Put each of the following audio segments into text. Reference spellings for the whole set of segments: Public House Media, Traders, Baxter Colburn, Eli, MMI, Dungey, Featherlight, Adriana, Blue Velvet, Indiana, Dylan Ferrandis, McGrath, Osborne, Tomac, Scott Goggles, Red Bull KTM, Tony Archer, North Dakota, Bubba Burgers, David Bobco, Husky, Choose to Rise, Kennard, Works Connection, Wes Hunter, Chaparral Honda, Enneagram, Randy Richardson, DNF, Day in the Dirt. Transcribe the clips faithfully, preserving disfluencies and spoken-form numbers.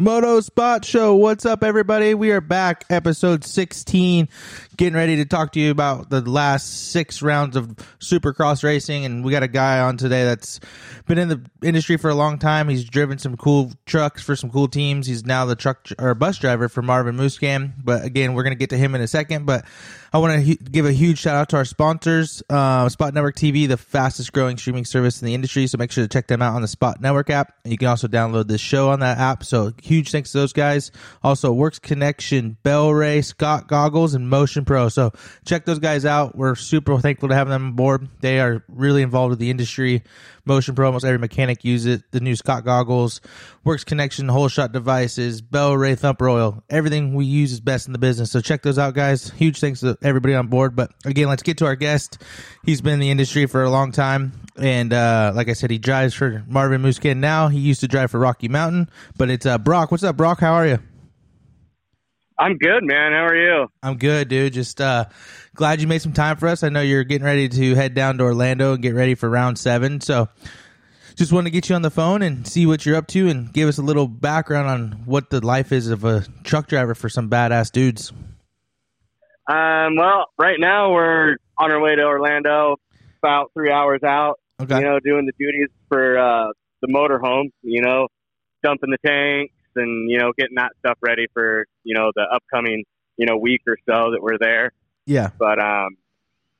Moto Spot Show. What's up, everybody? We are back, episode sixteen, getting ready to talk to you about the last six rounds of Supercross racing, and we got a guy on today that's been in the industry for a long time. He's driven some cool trucks for some cool teams. He's now the truck or bus driver for Marvin Musquin, but again, we're going to get to him in a second, but I want to give a huge shout out to our sponsors, uh, Spot Network T V, the fastest growing streaming service in the industry, so make sure to check them out on the Spot Network app, and you can also download this show on that app, so huge thanks to those guys. Also, Works Connection, Bel-Ray, Scott Goggles, and Motion Pro. So check those guys out. We're super thankful to have them on board. They are really involved with the industry. Motion Pro, almost every mechanic uses it. The new Scott Goggles, Works Connection, whole shot devices, Bel-Ray, Thumper Oil. Everything we use is best in the business. So check those out, guys. Huge thanks to everybody on board. But again, let's get to our guest. He's been in the industry for a long time. And uh, like I said, he drives for Marvin Musquin now. He used to drive for Rocky Mountain. But it's uh, Brock. What's up, Brock? How are you? I'm good, man. How are you? I'm good, dude. Just uh, glad you made some time for us. I know you're getting ready to head down to Orlando and get ready for round seven. So just wanted to get you on the phone and see what you're up to and give us a little background on what the life is of a truck driver for some badass dudes. Um, well, right now we're on our way to Orlando, about three hours out, okay. you know, doing the duties for uh, the motorhome, you know, dumping the tank. And, you know, getting that stuff ready for, you know, the upcoming, you know, week or so that we're there. Yeah. But, um,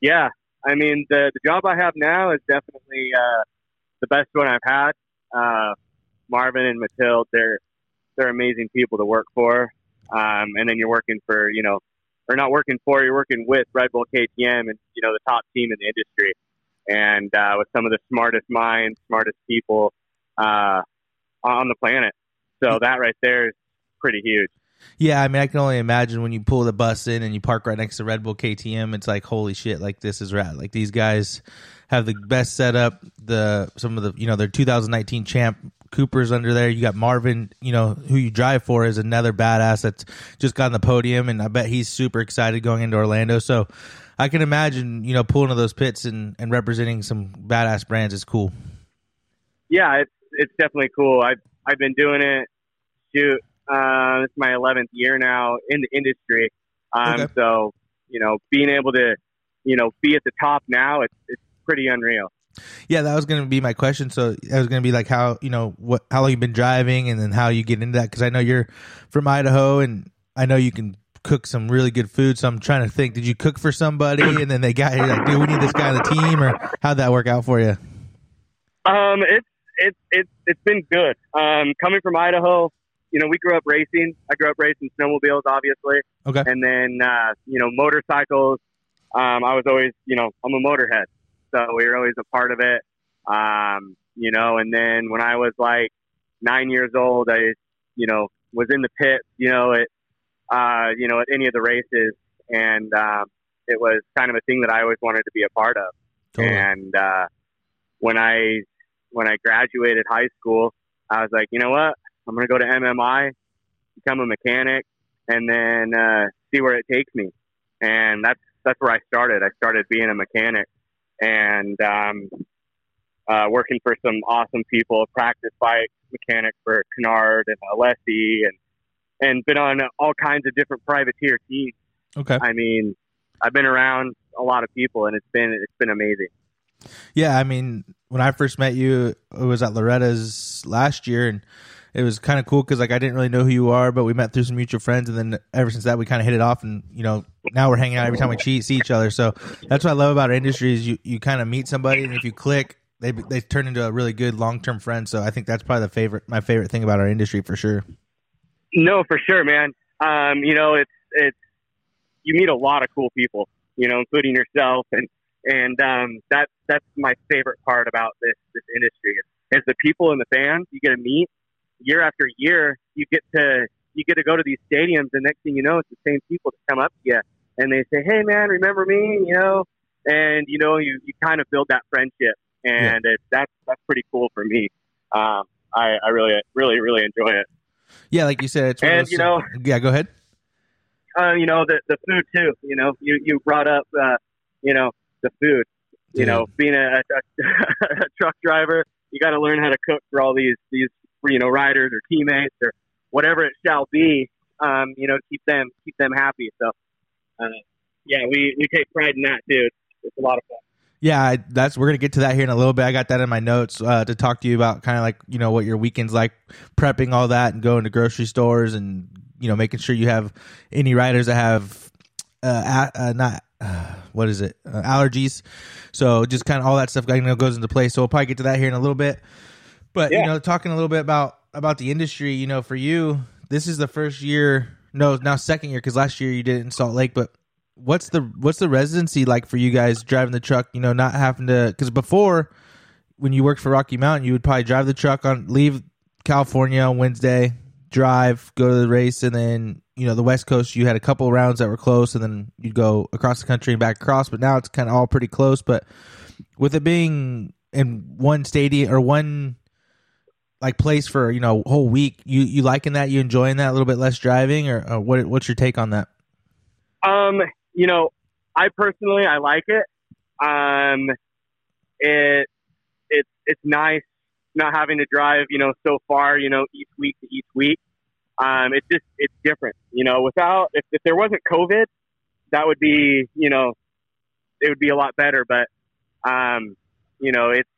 yeah, I mean, the, the job I have now is definitely uh, the best one I've had. Uh, Marvin and Mathilde, they're, they're amazing people to work for. Um, and then you're working for, you know, or not working for, you're working with Red Bull K T M and, you know, the top team in the industry. And uh, with some of the smartest minds, smartest people uh, on the planet. So that right there is pretty huge. Yeah, I mean, I can only imagine when you pull the bus in and you park right next to Red Bull K T M, it's like, holy shit, like this is rad. Like these guys have the best setup. The some of the, you know, their two thousand nineteen champ Cooper's under there. You got Marvin, you know, who you drive for is another badass that's just got on the podium, and I bet he's super excited going into Orlando. So I can imagine, you know, pulling to those pits and, and representing some badass brands is cool. Yeah, it's it's definitely cool. I I've been doing it, shoot, uh, it's my eleventh year now in the industry. Um, okay. So, you know, being able to, you know, be at the top now, it's, it's pretty unreal. Yeah, that was going to be my question. So I was going to be like, how, you know, what, how long you've been driving and then how you get into that? Because I know you're from Idaho and I know you can cook some really good food. So I'm trying to think, did you cook for somebody and then they got here like, dude, we need this guy on the team, or how'd that work out for you? Um, it's, It's it's it's been good. Um, coming from Idaho, you know, we grew up racing. I grew up racing snowmobiles, obviously. Okay. And then, uh, you know, motorcycles. Um, I was always, you know, I'm a motorhead. So we were always a part of it. Um, you know, and then when I was like nine years old, I, you know, was in the pits, you know, at, uh, you know, at any of the races. And um, it was kind of a thing that I always wanted to be a part of. Totally. And uh, when I... when I graduated high school, I was like, you know what? I'm going to go to M M I, become a mechanic, and then uh, see where it takes me. And that's that's where I started. I started being a mechanic and um, uh, working for some awesome people, practice bike mechanic for Kennard and Alessi, and and been on all kinds of different privateer teams. Okay. I mean, I've been around a lot of people, and it's been it's been amazing. Yeah, I mean, when I first met you, it was at Loretta's last year, and it was kind of cool because, like, I didn't really know who you are, but we met through some mutual friends, and then ever since that, we kind of hit it off, and, you know, now we're hanging out every time we see each other. So that's what I love about our industry is you, you kind of meet somebody, and if you click, they they turn into a really good long-term friend. So I think that's probably the favorite my favorite thing about our industry for sure. No, for sure, man. Um, you know, it's it's you meet a lot of cool people, you know, including yourself, and And um, that's that's my favorite part about this this industry is, is the people and the fans you get to meet year after year. You get to you get to go to these stadiums. The next thing you know, it's the same people that come up to you and they say, "Hey, man, remember me?" You know, and you know you, you kind of build that friendship, and yeah. it's that's that's pretty cool for me. Um, I I really really really enjoy it. Yeah, like you said, it's and you know, yeah, go ahead. Uh, you know the the food too. You know, you you brought up uh, you know. the food, you Dude. know, being a, a, a truck driver, you got to learn how to cook for all these, these, you know, riders or teammates or whatever it shall be, um, you know, keep them keep them happy. So, uh, yeah, we, we take pride in that, too. It's, it's a lot of fun. Yeah, that's we're going to get to that here in a little bit. I got that in my notes uh, to talk to you about kind of like, you know, what your weekend's like, prepping all that and going to grocery stores and, you know, making sure you have any riders that have uh, uh, not uh, what is it? Uh, allergies. So just kind of all that stuff, you know, goes into place. So we'll probably get to that here in a little bit. But, yeah. you know, talking a little bit about about the industry, you know, for you, this is the first year. No, now second year, because last year you did it in Salt Lake, but. What's the what's the residency like for you guys driving the truck? You know, not having to, because before when you worked for Rocky Mountain, you would probably drive the truck on leave California on Wednesday, drive, go to the race, and then you know the West Coast. You had a couple rounds that were close, and then you'd go across the country and back across. But now it's kind of all pretty close. But with it being in one stadium or one like place for you know whole week, you you liking that? You enjoying that a little bit less driving, or, or what? What's your take on that? Um. You know, I personally, I like it. Um, it, it's, it's nice not having to drive, you know, so far, you know, each week to each week. Um, it's just, it's different, you know, without, if, if there wasn't COVID, that would be, you know, it would be a lot better, but, um, you know, it's,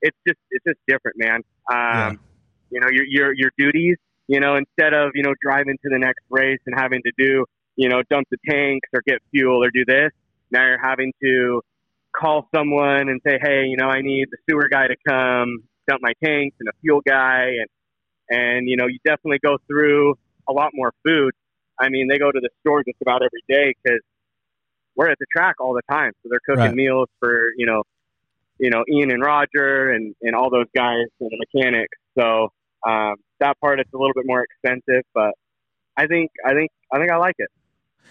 it's just, it's just different, man. Um, yeah. you know, your, your, your duties, you know, instead of, you know, driving to the next race and having to do, you know, dump the tanks or get fuel or do this. Now you're having to call someone and say, hey, you know, I need the sewer guy to come dump my tanks and a fuel guy. And, and, you know, you definitely go through a lot more food. I mean, they go to the store just about every day because we're at the track all the time. So they're cooking right. meals for, you know, you know, Ian and Roger and, and all those guys and the mechanics. So um, that part, it's a little bit more expensive, but I think, I think, I think I like it.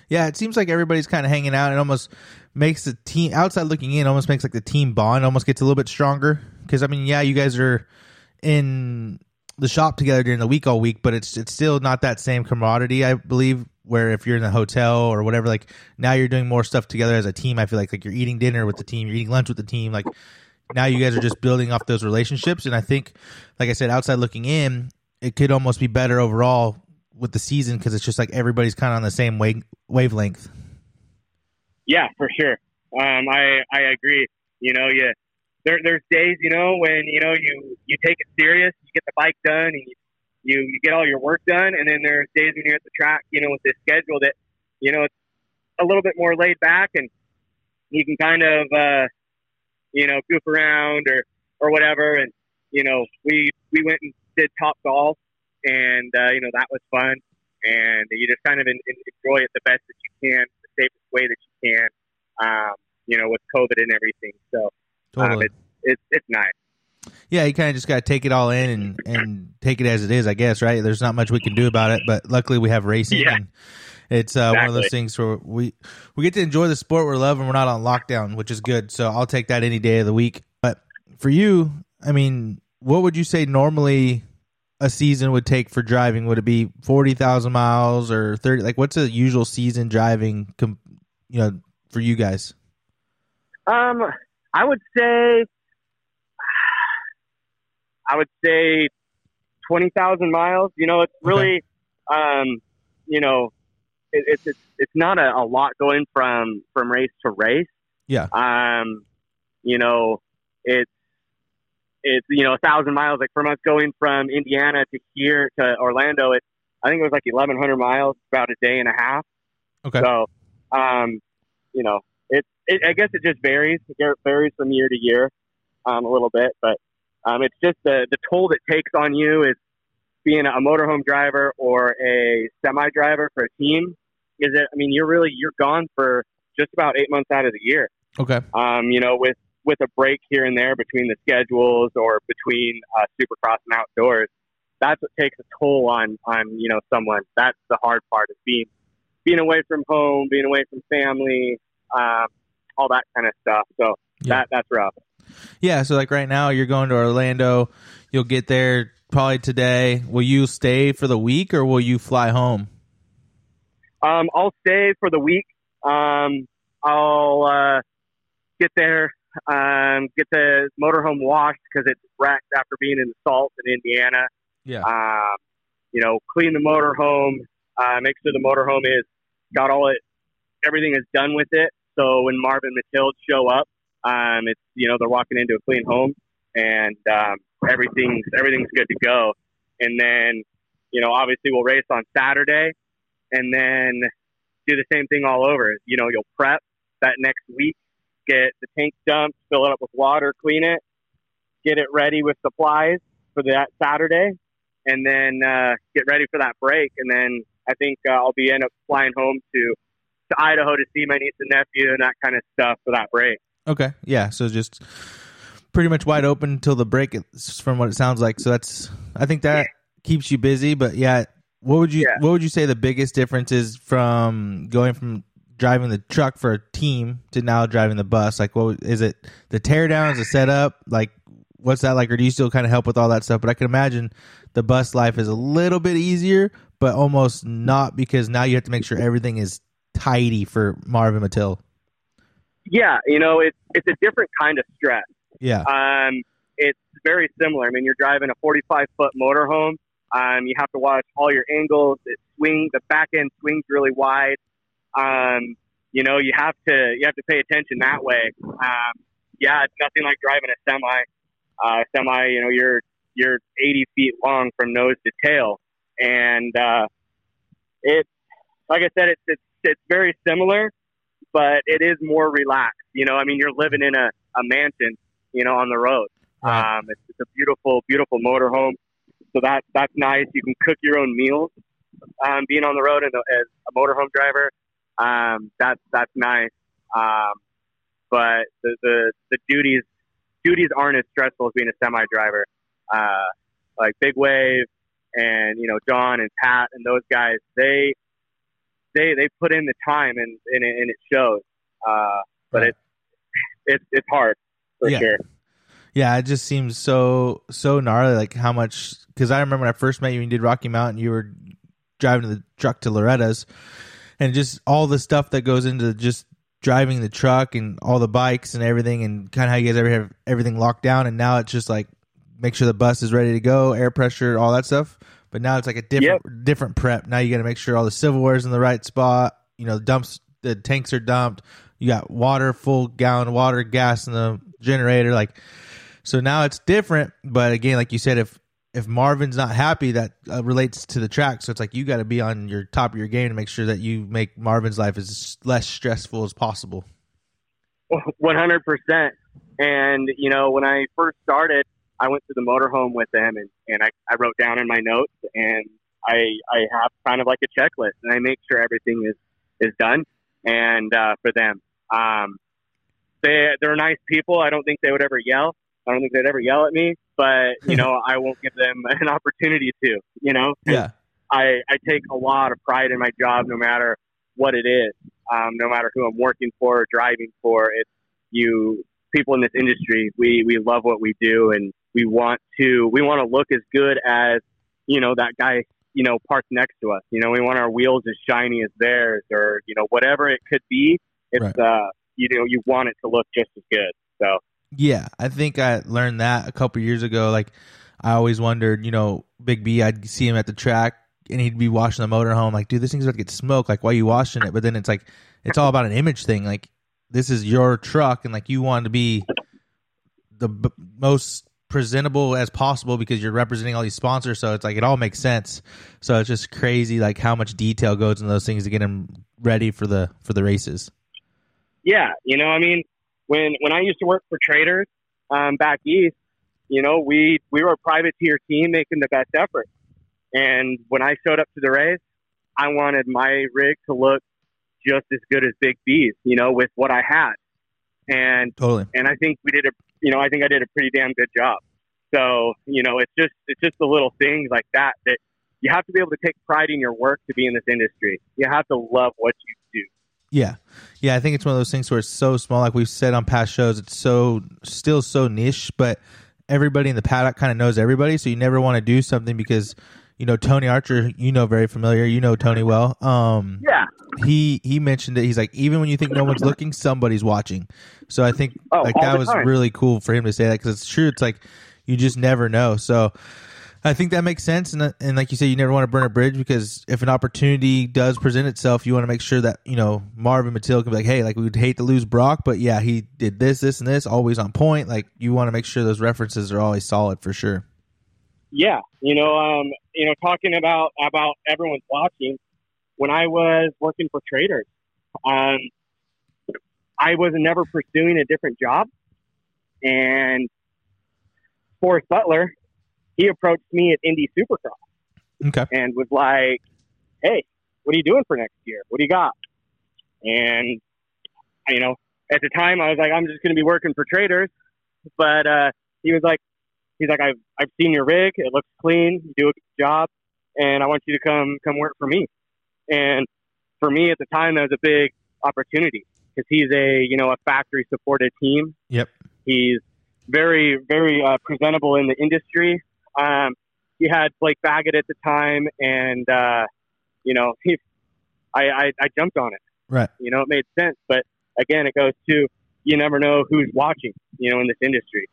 Yeah, it seems like everybody's kind of hanging out. It almost makes the team, outside looking in, almost makes like the team bond almost gets a little bit stronger. Because, I mean, yeah, you guys are in the shop together during the week all week, but it's it's still not that same camaraderie, I believe, where if you're in the hotel or whatever, like now you're doing more stuff together as a team. I feel like like you're eating dinner with the team, you're eating lunch with the team. Like now you guys are just building off those relationships. And I think, like I said, outside looking in, it could almost be better overall with the season because it's just like everybody's kind of on the same wave, wavelength. Yeah, for sure. Um, I I agree. You know, yeah. There there's days, you know, when you know you, you take it serious, you get the bike done, and you, you you get all your work done, and then there's days when you're at the track, you know, with this schedule that you know it's a little bit more laid back, and you can kind of uh, you know goof around or or whatever. And you know, we we went and did Top Golf. And, uh, you know, that was fun. And you just kind of in, in, enjoy it the best that you can, the safest way that you can, um, you know, with COVID and everything. So totally. um, it's, it's, it's nice. Yeah, you kind of just got to take it all in and, and take it as it is, I guess, right? There's not much we can do about it, but luckily we have racing. Yeah. And it's uh, exactly. one of those things where we, we get to enjoy the sport we're loving. We're not on lockdown, which is good. So I'll take that any day of the week. But for you, I mean, what would you say normally – a season would take for driving? Would it be forty thousand miles or thirty? Like what's a usual season driving, you know, for you guys? Um, I would say, I would say twenty thousand miles, you know, it's really, okay. um, you know, it, it's, it's, it's not a, a lot going from, from race to race. Yeah. Um, you know, it's, It's, you know, a thousand miles, like from us going from Indiana to here to Orlando, it, I think it was like eleven hundred miles, about a day and a half. Okay. So, um, you know, it, it, I guess it just varies. It varies from year to year um, a little bit, but um, it's just the, the toll that takes on you is being a motorhome driver or a semi driver for a team. Is it, I mean, you're really, you're gone for just about eight months out of the year. Okay. Um, you know, with, with a break here and there between the schedules or between uh, Supercross and outdoors, that's what takes a toll on, on, you know, someone. That's the hard part is being, being away from home, being away from family, um, all that kind of stuff. So yeah. that that's rough. Yeah. So like right now you're going to Orlando, you'll get there probably today. Will you stay for the week or will you fly home? Um, I'll stay for the week. Um, I'll uh, get there. Um, get the motorhome washed because it's wrecked after being in the salt in Indiana. Yeah. Um, you know, clean the motorhome, uh, make sure the motorhome is got all it, everything is done with it. So when Marvin and Mathilde show up, um, it's, you know, they're walking into a clean home and um, everything's, everything's good to go. And then, you know, obviously we'll race on Saturday and then do the same thing all over. You know, you'll prep that next week, get the tank dumped, fill it up with water, clean it, get it ready with supplies for that Saturday, and then uh, get ready for that break. And then I think uh, I'll be end up flying home to, to Idaho to see my niece and nephew and that kind of stuff for that break. Okay, yeah, so just pretty much wide open until the break, from what it sounds like. So that's, I think that yeah. keeps you busy. But yeah, what would you yeah. what would you say the biggest difference is from going from driving the truck for a team to now driving the bus? Like, what is it? The teardowns, the setup, like, what's that like? Or do you still kind of help with all that stuff? But I can imagine the bus life is a little bit easier, but almost not, because now you have to make sure everything is tidy for Marvin Mathilde. Yeah, you know, it's it's a different kind of stress. Yeah, um, it's very similar. I mean, you're driving a forty-five foot motorhome. Um, you have to watch all your angles. It swings, the back end swings really wide. Um, you know, you have to you have to pay attention that way. Um, yeah, it's nothing like driving a semi. Uh, semi, you know, you're you're eighty feet long from nose to tail, and uh, it's like I said, it's it's it's very similar, but it is more relaxed. You know, I mean, you're living in a, a mansion, you know, on the road. Wow. Um, it's, it's a beautiful, beautiful motorhome, so that that's nice. You can cook your own meals. Um, being on the road and as a motorhome driver, um, that's that's nice. Um, but the the, the duties. Duties aren't as stressful as being a semi driver. Uh, like Big Wave and, you know, John and Pat and those guys, they they they put in the time and and it, and it shows. Uh, but it's it's it's hard for yeah. sure. Yeah, it just seems so so gnarly. Like how much? Because I remember when I first met you, and you did Rocky Mountain. You were driving the truck to Loretta's, and just all the stuff that goes into just driving the truck and all the bikes and everything, and kind of how you guys ever have everything locked down. And now it's just like, make sure the bus is ready to go, air pressure, all that stuff. But now it's like a different, yep. different prep. Now you got to make sure all the silverware is in the right spot. You know, dumps, the tanks are dumped. You got water, full gallon water, gas in the generator. Like, so now it's different. But again, like you said, if, if Marvin's not happy, that uh, relates to the track. So it's like, you got to be on your top of your game to make sure that you make Marvin's life as less stressful as possible. one hundred percent. And, you know, when I first started, I went to the motorhome with them and, and I, I wrote down in my notes, and I I have kind of like a checklist, and I make sure everything is, is done. And uh, for them, um, they, they're nice people. I don't think they would ever yell. I don't think they'd ever yell at me, but, you know, I won't give them an opportunity to, you know. Yeah. I, I take a lot of pride in my job, no matter what it is, um, no matter who I'm working for or driving for. It's you people in this industry, we, we love what we do, and we want to we want to look as good as, you know, that guy, you know, parked next to us. You know, we want our wheels as shiny as theirs, or, you know, whatever it could be. It's, right. uh, you know, you want it to look just as good. So. Yeah, I think I learned that a couple years ago. Like, I always wondered, you know, Big B, I'd see him at the track, and he'd be washing the motorhome. Like, dude, this thing's about to get smoked. Like, why are you washing it? But then it's like, it's all about an image thing. Like, this is your truck, and, like, you want to be the b- most presentable as possible because you're representing all these sponsors. So it's like, it all makes sense. So it's just crazy, like, how much detail goes in those things to get them ready for the for the races. Yeah, you know, I mean, When when I used to work for Traders um, back east, you know, we, we were a privateer team making the best effort. And when I showed up to the race, I wanted my rig to look just as good as Big B's, you know, with what I had. And totally. And I think we did a, you know, I think I did a pretty damn good job. So, you know, it's just it's just the little things like that that you have to be able to take pride in your work to be in this industry. You have to love what you do. Yeah. Yeah. I think it's one of those things where it's so small. Like we've said on past shows, it's so still so niche, but everybody in the paddock kind of knows everybody. So you never want to do something because, you know, Tony Archer, you know, very familiar, you know, Tony well. Um, yeah. He, he mentioned it. He's like, even when you think no one's looking, somebody's watching. So I think oh, like that was really cool for him to say that, because it's true. It's like, you just never know. So I think that makes sense. And and like you said, you never want to burn a bridge, because if an opportunity does present itself, you want to make sure that, you know, Marvin Mathilde can be like, hey, like, we would hate to lose Brock, but yeah, he did this, this, and this, always on point. Like, you want to make sure those references are always solid for sure. Yeah. You know, um, you know, talking about, about everyone's watching, when I was working for Traders, um, I was never pursuing a different job. And Forrest Butler, he approached me at Indy Supercross, okay, and was like, hey, what are you doing for next year? What do you got? And, you know, at the time I was like, I'm just going to be working for Traders. But uh, he was like, he's like, I've, I've seen your rig. It looks clean. You do a good job. And I want you to come, come work for me. And for me at the time, that was a big opportunity, because he's a, you know, a factory supported team. Yep. He's very, very uh, presentable in the industry. Um, he had Blake Baggett at the time, and, uh, you know, he, I, I, I jumped on it. Right. You know, it made sense. But, again, it goes to, you never know who's watching, you know, in this industry.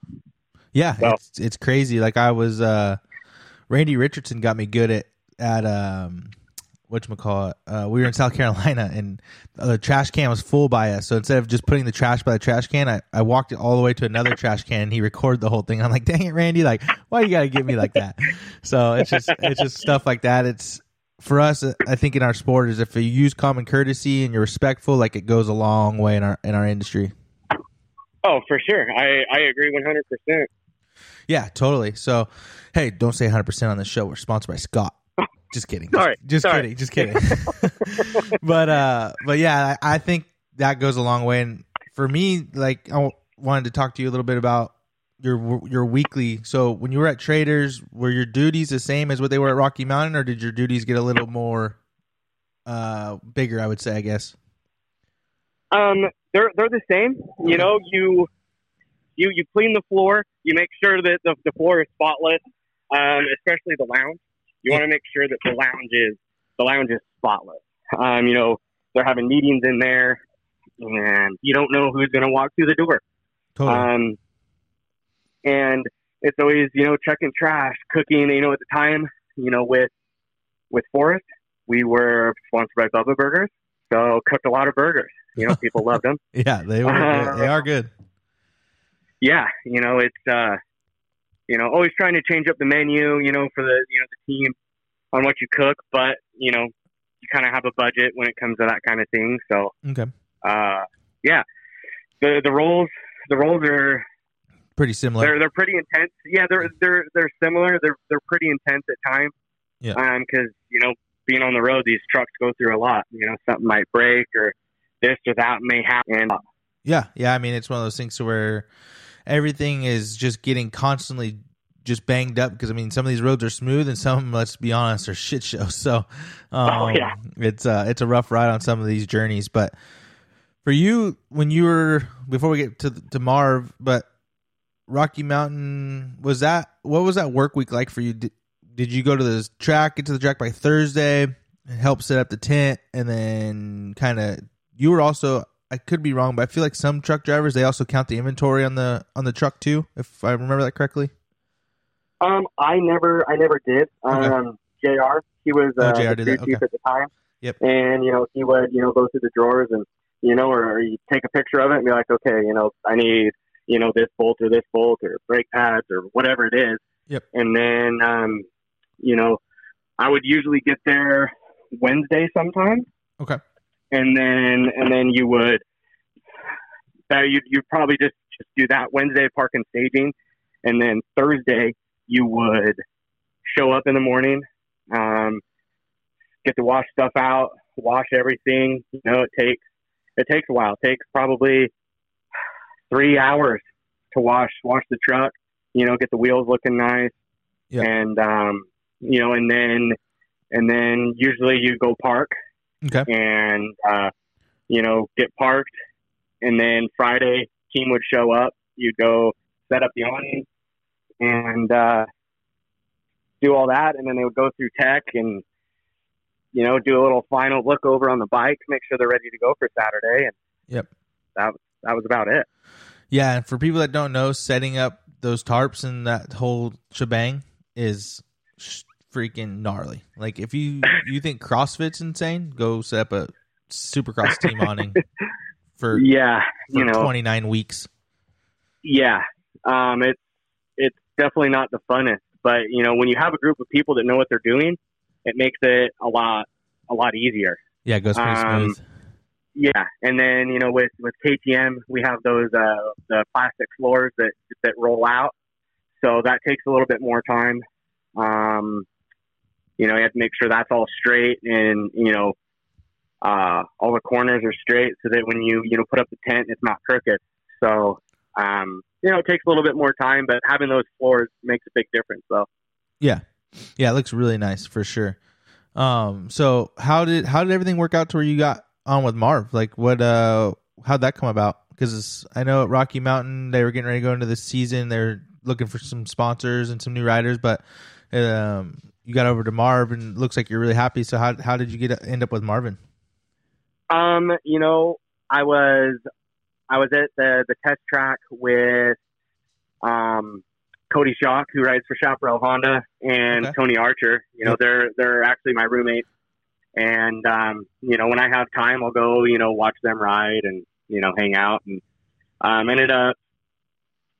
Yeah, so. it's, it's crazy. Like, I was uh, – Randy Richardson got me good at, at – um whatchamacallit, uh, we were in South Carolina, and the trash can was full by us. So instead of just putting the trash by the trash can, I, I walked it all the way to another trash can, and he recorded the whole thing. I'm like, dang it, Randy, like, why you got to get me like that? So it's just, it's just stuff like that. It's for us, I think in our sport is if you use common courtesy and you're respectful, like, it goes a long way in our, in our industry. Oh, for sure. I, I agree one hundred percent. Yeah, totally. So, hey, don't say one hundred percent on this show. We're sponsored by Scott. Just kidding. Sorry. Just, just Sorry. kidding. Just kidding. but, uh, but yeah, I, I think that goes a long way. And for me, like, I w- wanted to talk to you a little bit about your, your weekly. So when you were at Traders, were your duties the same as what they were at Rocky Mountain, or did your duties get a little more, uh, bigger, I would say, I guess? Um, they're, they're the same. You know, you, you, you clean the floor, you make sure that the, the floor is spotless, um, especially the lounge. You want to make sure that the lounge is the lounge is spotless. Um, you know, they're having meetings in there, and you don't know who's going to walk through the door. Totally. Um, and it's always, you know, checking trash, cooking. You know, at the time, you know, with with Forrest, we were sponsored by Bubba Burgers, so cooked a lot of burgers. You know, people loved them. Yeah, they were. Uh, they are good. Yeah, you know, it's. Uh, You know, always trying to change up the menu, you know, for the, you know, the team on what you cook. But, you know, you kind of have a budget when it comes to that kind of thing. So, okay. uh, yeah, the the roles, the roles are pretty similar. They're they're pretty intense. Yeah, they're they're they're similar. They're they're pretty intense at times. Yeah. Um, because you know, being on the road, these trucks go through a lot. You know, something might break or this or that may happen. Yeah, yeah. I mean, it's one of those things where everything is just getting constantly just banged up, because I mean, some of these roads are smooth and some, let's be honest, are shit shows. So um, oh, yeah. it's uh, it's a rough ride on some of these journeys. But for you, when you were, before we get to to Marv, but Rocky Mountain, was that, what was that work week like for you? Did, did you go to the track, get to the track by Thursday, help set up the tent, and then kind of, you were also, I could be wrong, but I feel like some truck drivers, they also count the inventory on the on the truck too, if I remember that correctly. Um, I never, I never did. Okay. Um, J R, he was uh, oh, J R the crew okay. chief at the time. Yep. And you know, he would, you know, go through the drawers and, you know, or, or you take a picture of it and be like, okay, you know, I need, you know, this bolt or this bolt or brake pads or whatever it is. Yep. And then, um, you know, I would usually get there Wednesday sometime. Okay. And then, and then you would, uh, you'd, you'd probably just, just do that Wednesday, park and staging. And then Thursday, you would show up in the morning, um, get to wash stuff out, wash everything. You know, it takes, it takes a while. It takes probably three hours to wash, wash the truck, you know, get the wheels looking nice. Yeah. And, um, you know, and then, and then usually you go park. Okay. And, uh, you know, get parked. And then Friday, team would show up. You'd go set up the awning and uh, do all that. And then they would go through tech and, you know, do a little final look over on the bike, make sure they're ready to go for Saturday. And yep, that, that was about it. Yeah. And for people that don't know, setting up those tarps and that whole shebang is freaking gnarly. Like, if you, you think CrossFit's insane, go set up a Supercross team awning for, yeah, for you know, twenty-nine weeks. Yeah. Um, it, it's definitely not the funnest, but, you know, when you have a group of people that know what they're doing, it makes it a lot, a lot easier. Yeah. It goes pretty um, smooth. Yeah. And then, you know, with, with K T M, we have those, uh, the plastic floors that, that roll out. So that takes a little bit more time. Um, you know, you have to make sure that's all straight and, you know, uh, all the corners are straight so that when you, you know, put up the tent, it's not crooked. So, um, you know, it takes a little bit more time, but having those floors makes a big difference. So, yeah. Yeah. It looks really nice for sure. Um, so how did, how did everything work out to where you got on with Marv? Like, what, uh, how'd that come about? Because I know at Rocky Mountain, they were getting ready to go into the season. They're looking for some sponsors and some new riders, but, um, you got over to Marv and it looks like you're really happy. So how, how did you get end up with Marvin? Um, you know, I was, I was at the, the test track with, um, Cody Shock, who rides for Chaparral Honda, and okay. Tony Archer. You know, they're they're actually my roommates. And, um, you know, when I have time, I'll go, you know, watch them ride and, you know, hang out. And I um, ended up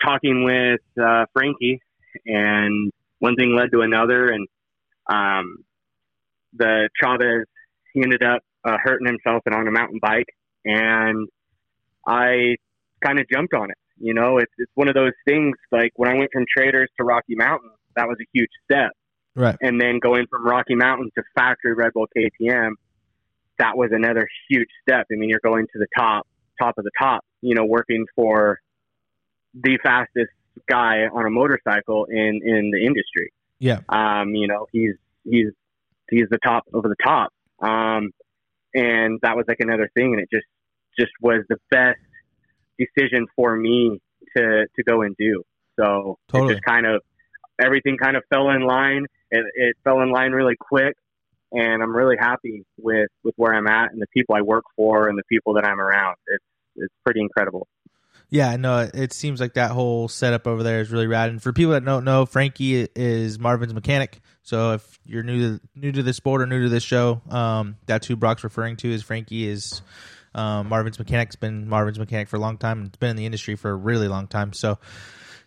talking with uh, Frankie, and one thing led to another. And um, the Chavez, he ended up uh, hurting himself and on a mountain bike. And I kind of jumped on it. You know, it's it's one of those things, like when I went from Traders to Rocky Mountain, that was a huge step. Right. And then going from Rocky Mountain to factory Red Bull K T M, that was another huge step. I mean, you're going to the top, top of the top, you know, working for the fastest guy on a motorcycle in, in the industry. Yeah. Um, you know, he's he's he's the top over the top. Um, and that was like another thing, and it just just was the best decision for me to to go and do. So totally. It just kind of, everything kind of fell in line. It, it fell in line really quick, and I'm really happy with with where I'm at and the people I work for and the people that I'm around. It's it's pretty incredible. Yeah, no, it seems like that whole setup over there is really rad. And for people that don't know, Frankie is Marvin's mechanic. So if you're new to new to this sport or new to this show, um, that's who Brock's referring to. Is Frankie is. Um, Marvin's mechanic's been Marvin's mechanic for a long time, and it's been in the industry for a really long time. So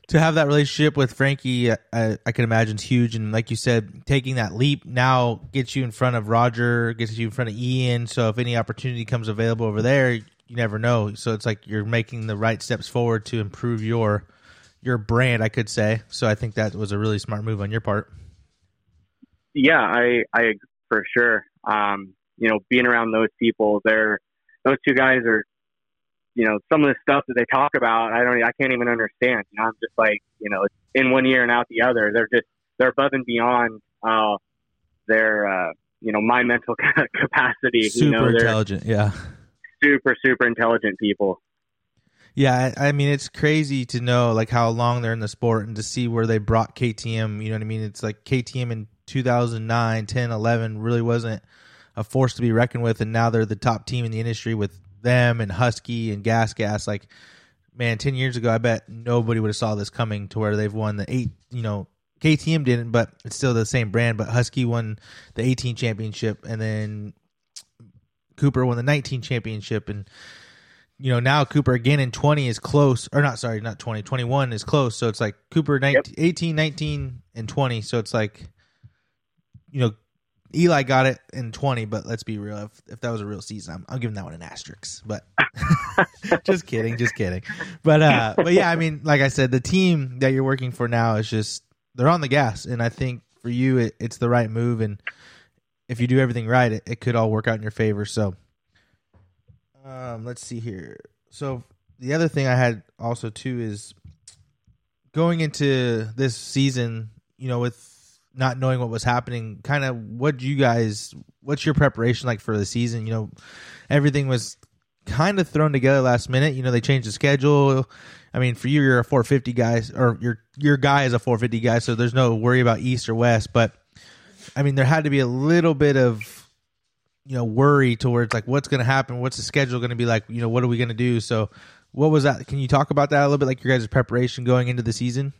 to have that relationship with Frankie, I, I can imagine is huge. And like you said, taking that leap now gets you in front of Roger, gets you in front of Ian. So if any opportunity comes available over there, you never know. So it's like you're making the right steps forward to improve your your brand, I could say. So I think that was a really smart move on your part. Yeah, I I agree for sure. Um, you know, being around those people, they're those two guys are, you know, some of the stuff that they talk about, I don't, I can't even understand. You know, I'm just like, you know, it's in one ear and out the other. They're just, they're above and beyond uh, their, uh, you know, my mental capacity. Super you know, intelligent, yeah. Super, super intelligent people. Yeah, I, I mean, it's crazy to know like how long they're in the sport and to see where they brought K T M. You know what I mean? It's like K T M in two thousand nine, ten, eleven really wasn't a force to be reckoned with, and now they're the top team in the industry with them and Husky and Gas Gas. Like, man, ten years ago, I bet nobody would have saw this coming to where they've won the eight, you know, K T M didn't, but it's still the same brand, but Husky won the eighteen championship, and then Cooper won the nineteen championship. And, you know, now Cooper again in twenty is close, or not, sorry, not twenty, twenty-one is close. So it's like Cooper nineteen, yep. eighteen, nineteen and twenty. So it's like, you know, Eli got it in twenty, but let's be real. If, if that was a real season, I'm, I'm giving that one an asterisk. But just kidding, just kidding. But uh, but yeah, I mean, like I said, the team that you're working for now is just they're on the gas, and I think for you, it, it's the right move. And if you do everything right, it, it could all work out in your favor. So, um, let's see here. So the other thing I had also too is going into this season, you know, with not knowing what was happening, kind of what you guys, what's your preparation like for the season? You know, everything was kind of thrown together last minute. You know, they changed the schedule. I mean, for you, you're a four fifty guy, or your your guy is a four fifty guy, so there's no worry about east or west. But I mean, there had to be a little bit of, you know, worry towards like what's going to happen, what's the schedule going to be like, you know, what are we going to do? So what was that? Can you talk about that a little bit, like your guys' preparation going into the season?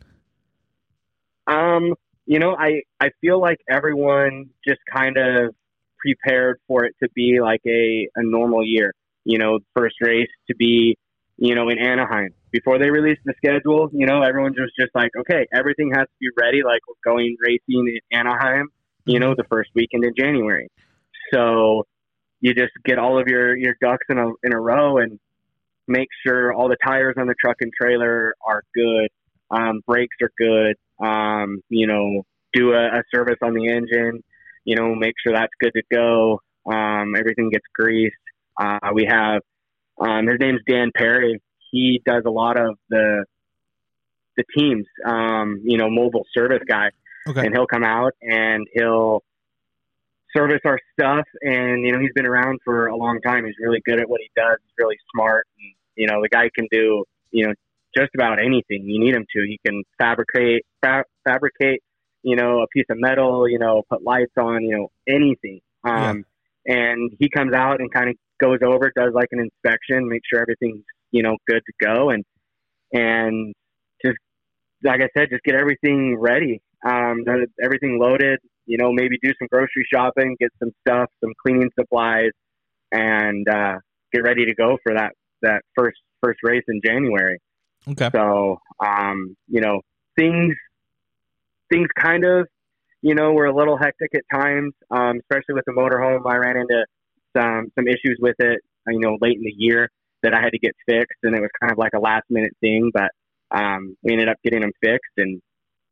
Um. you know, I, I feel like everyone just kind of prepared for it to be like a, a normal year, you know, first race to be, you know, in Anaheim. Before they released the schedule, you know, everyone was just like, okay, everything has to be ready. Like, we're going racing in Anaheim, you know, the first weekend in January. So you just get all of your, your ducks in a, in a row and make sure all the tires on the truck and trailer are good. Um, brakes are good. Um, you know, do a, a service on the engine, you know, make sure that's good to go. Um, everything gets greased. Uh, we have, um, his name's Dan Perry. He does a lot of the, the teams, um, you know, mobile service guy. Okay. And he'll come out and he'll service our stuff. And, you know, he's been around for a long time. He's really good at what he does. He's really smart. And, you know, the guy can do, you know, just about anything you need him to. He can fabricate, fa- fabricate, you know, a piece of metal, you know, put lights on, you know, anything. Um, yeah. And he comes out and kind of goes over, does like an inspection, make sure everything's, you know, good to go. And, and just, like I said, just get everything ready. Um, everything loaded, you know, maybe do some grocery shopping, get some stuff, some cleaning supplies, and uh, get ready to go for that, that first, first race in January. Okay. So, um, you know, things, things kind of, you know, were a little hectic at times, um, especially with the motorhome. I ran into some, some issues with it, you know, late in the year that I had to get fixed, and it was kind of like a last minute thing, but, um, we ended up getting them fixed and,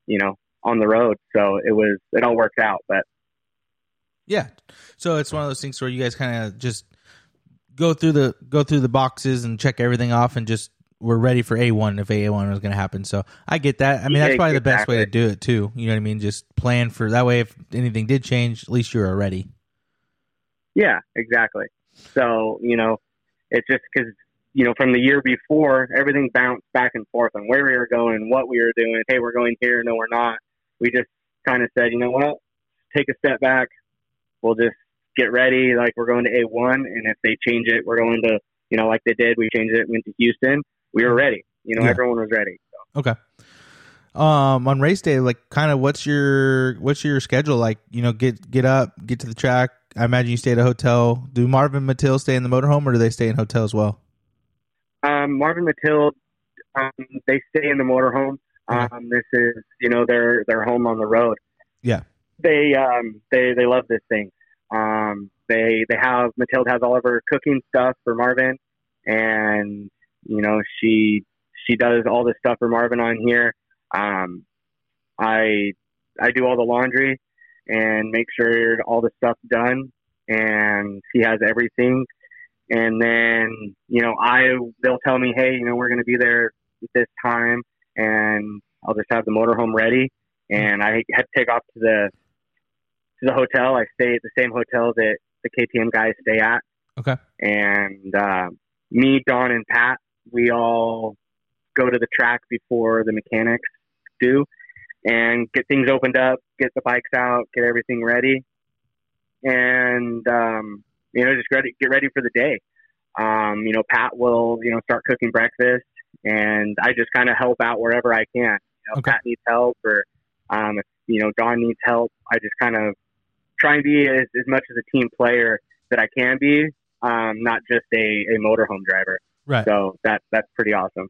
you know, on the road. So it was, it all worked out, but. Yeah. So it's one of those things where you guys kind of just go through the, go through the boxes and check everything off and just, we're ready for A one if A one was going to happen. So I get that. I mean, that's probably the best way to do it too. You know what I mean? Just plan for that way. If anything did change, at least you're ready. Yeah, exactly. So, you know, it's just cause you know, from the year before everything bounced back and forth on where we were going, what we were doing. Hey, we're going here. No, we're not. We just kind of said, you know what, take a step back. We'll just get ready. Like we're going to A one. And if they change it, we're going to, you know, like they did, we changed it, went to Houston. We were ready. You know, yeah. Everyone was ready. So. Okay. Um, on race day, like kind of what's your what's your schedule like? You know, get get up, get to the track. I imagine you stay at a hotel. Do Marvin Mathilde stay in the motorhome or do they stay in hotel as well? Um, Marvin Mathilde, um, they stay in the motorhome. Okay. Um, this is, you know, their their home on the road. Yeah. They um they, they love this thing. Um they they have Mathilde has all of her cooking stuff for Marvin, and you know, she, she does all this stuff for Marvin on here. Um, I, I do all the laundry and make sure all the stuff's done and he has everything. And then, you know, I, they'll tell me, hey, you know, we're going to be there at this time and I'll just have the motorhome ready. And I had to take off to the, to the hotel. I stay at the same hotel that the K T M guys stay at. Okay. And, uh, me, Don and Pat, we all go to the track before the mechanics do and get things opened up, get the bikes out, get everything ready. And, um, you know, just ready, get ready for the day. Um, you know, Pat will, you know, start cooking breakfast and I just kind of help out wherever I can. You know, okay. Pat needs help or, um, if, you know, Don needs help. I just kind of try and be as, as much as a team player that I can be. Um, not just a, a motorhome driver. Right. So that, that's pretty awesome.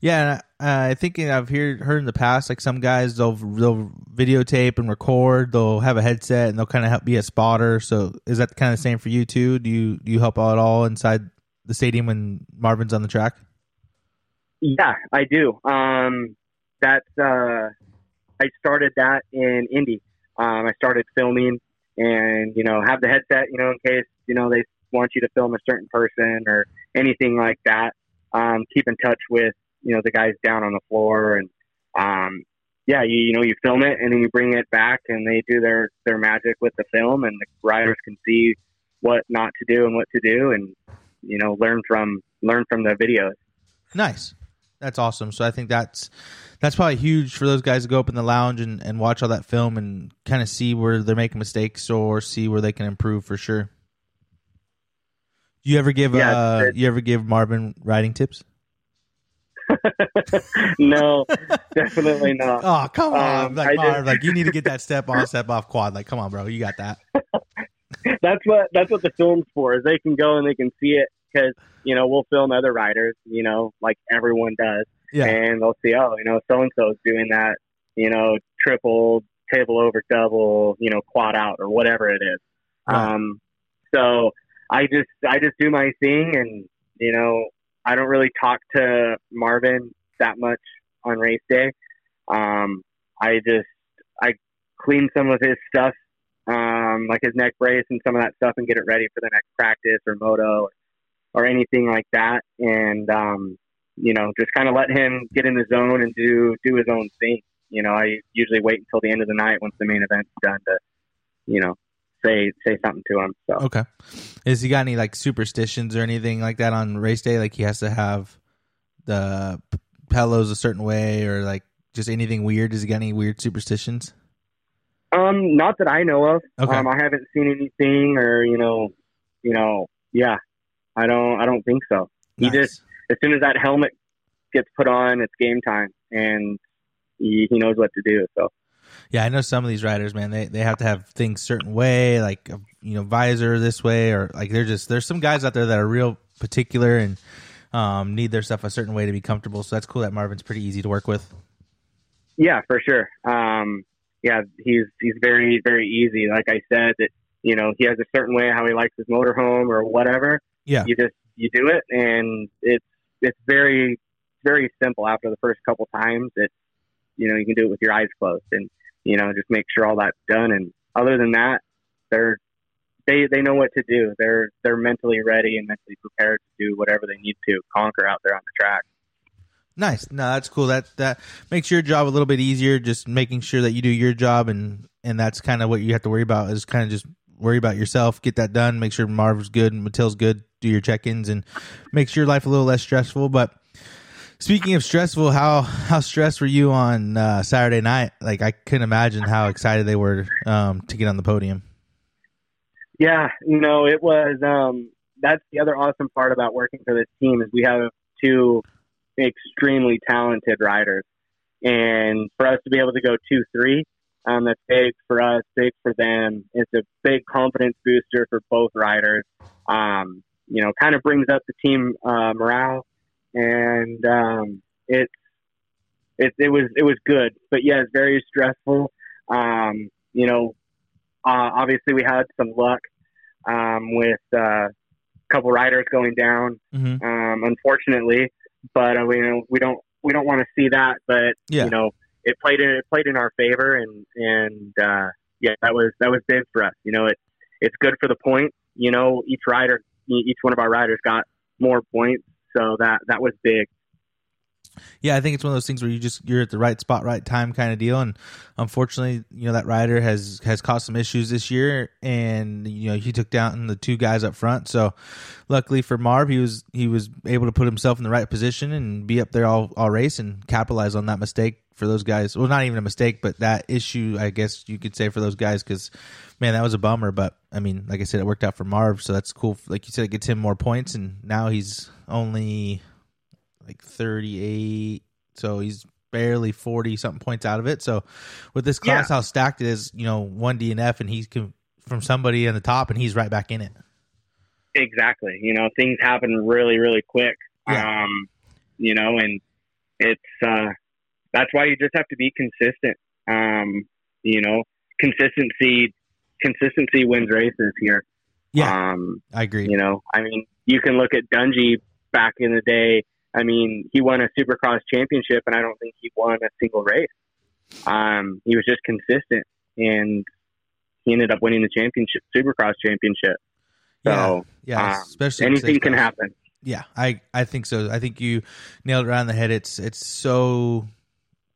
Yeah. And I, uh, I think I've heard, heard in the past, like some guys, they'll, they'll videotape and record, they'll have a headset and they'll kind of help be a spotter. So is that kind of the same for you too? Do you, do you help out at all inside the stadium when Marvin's on the track? Yeah, I do. Um, that's, uh, I started that in Indy. Um, I started filming and, you know, have the headset, you know, in case, you know, they want you to film a certain person or anything like that. Um, keep in touch with, you know, the guys down on the floor and, um, yeah, you, you know, you film it and then you bring it back and they do their, their magic with the film and the riders can see what not to do and what to do and, you know, learn from, learn from the videos. Nice. That's awesome. So I think that's, that's probably huge for those guys to go up in the lounge and, and watch all that film and kind of see where they're making mistakes or see where they can improve for sure. You ever give yeah, uh, you ever give Marvin riding tips? No, definitely not. Oh, come on. Um, like, Marv, like, you need to get that step on, step off quad. Like, come on, bro. You got that. That's what, that's what the film's for, is they can go and they can see it, because, you know, we'll film other riders, you know, like everyone does. Yeah. And they'll see, oh, you know, so-and-so's doing that, you know, triple, table over double, you know, quad out or whatever it is. Wow. Um, so I just, I just do my thing, and, you know, I don't really talk to Marvin that much on race day. Um, I just, I clean some of his stuff, um, like his neck brace and some of that stuff, and get it ready for the next practice or moto or, or anything like that. And, um, you know, just kind of let him get in the zone and do, do his own thing. You know, I usually wait until the end of the night once the main event's done to, you know, say say something to him. So okay, has he got any like superstitions or anything like that on race day? Like he has to have the pillows a certain way, or like just anything weird? Has he got any weird superstitions? Um, not that I know of. Okay. Um, I haven't seen anything, or you know, you know, yeah, I don't, I don't think so. Nice. He just, as soon as that helmet gets put on, it's game time, and he knows what to do. So yeah, I know some of these riders, man, they, they have to have things certain way, like, you know, visor this way, or like they're just, there's some guys out there that are real particular and um, need their stuff a certain way to be comfortable. So that's cool that Marvin's pretty easy to work with. Yeah, for sure. Um, yeah, he's, he's very, very easy. Like I said, that, you know, he has a certain way how he likes his motorhome or whatever. Yeah. You just, you do it. And it's, it's very, very simple after the first couple times. It's, you know, you can do it with your eyes closed, and, you know, just make sure all that's done. And other than that, they're, they, they know what to do. They're, they're mentally ready and mentally prepared to do whatever they need to conquer out there on the track. Nice. No, that's cool. That, that makes your job a little bit easier. Just making sure that you do your job. And, and that's kind of what you have to worry about, is kind of just worry about yourself, get that done, make sure Marv's good and Mathilde's good, do your check-ins, and makes your life a little less stressful. But speaking of stressful, how, how stressed were you on uh, Saturday night? Like, I couldn't imagine how excited they were um, to get on the podium. Yeah, you know, it was, um, that's the other awesome part about working for this team, is we have two extremely talented riders. And for us to be able to go two three, um, that's big for us, big for them. It's a big confidence booster for both riders. Um, you know, kind of brings up the team uh, morale. And um, it, it it was it was good, but yeah, it's very stressful. Um, you know, uh, obviously we had some luck um, with uh, a couple riders going down, mm-hmm. um, unfortunately. But uh, we, you know, we don't we don't want to see that. But yeah. You know, it played in, it played in our favor, and and uh, yeah, that was that was big for us. You know, it it's good for the points. You know, each rider, each one of our riders got more points. So that, that was big. Yeah, I think it's one of those things where you just, you're at the right spot, right time kind of deal. And unfortunately, you know, that rider has, has caused some issues this year, and, you know, he took down the two guys up front. So luckily for Marv, he was, he was able to put himself in the right position and be up there all, all race and capitalize on that mistake for those guys. Well, not even a mistake, but that issue, I guess you could say, for those guys, because, man, that was a bummer. But I mean, like I said, it worked out for Marv, so that's cool. Like you said, it gets him more points, and now he's only like thirty-eight, so he's barely forty something points out of it. So with this class, yeah, how stacked it is, you know, one D N F and he's from somebody in the top, and he's right back in it. Exactly. You know, things happen really, really quick. Yeah. Um, you know, and it's, uh, that's why you just have to be consistent. Um, you know, consistency, consistency wins races here. Yeah, um, I agree. You know, I mean, you can look at Dungey back in the day. I mean, he won a Supercross championship, and I don't think he won a single race. Um, he was just consistent, and he ended up winning the championship, Supercross championship. So, yeah, yeah, um, especially anything can happen. Yeah, I, I think so. I think you nailed it right on the head. It's, it's so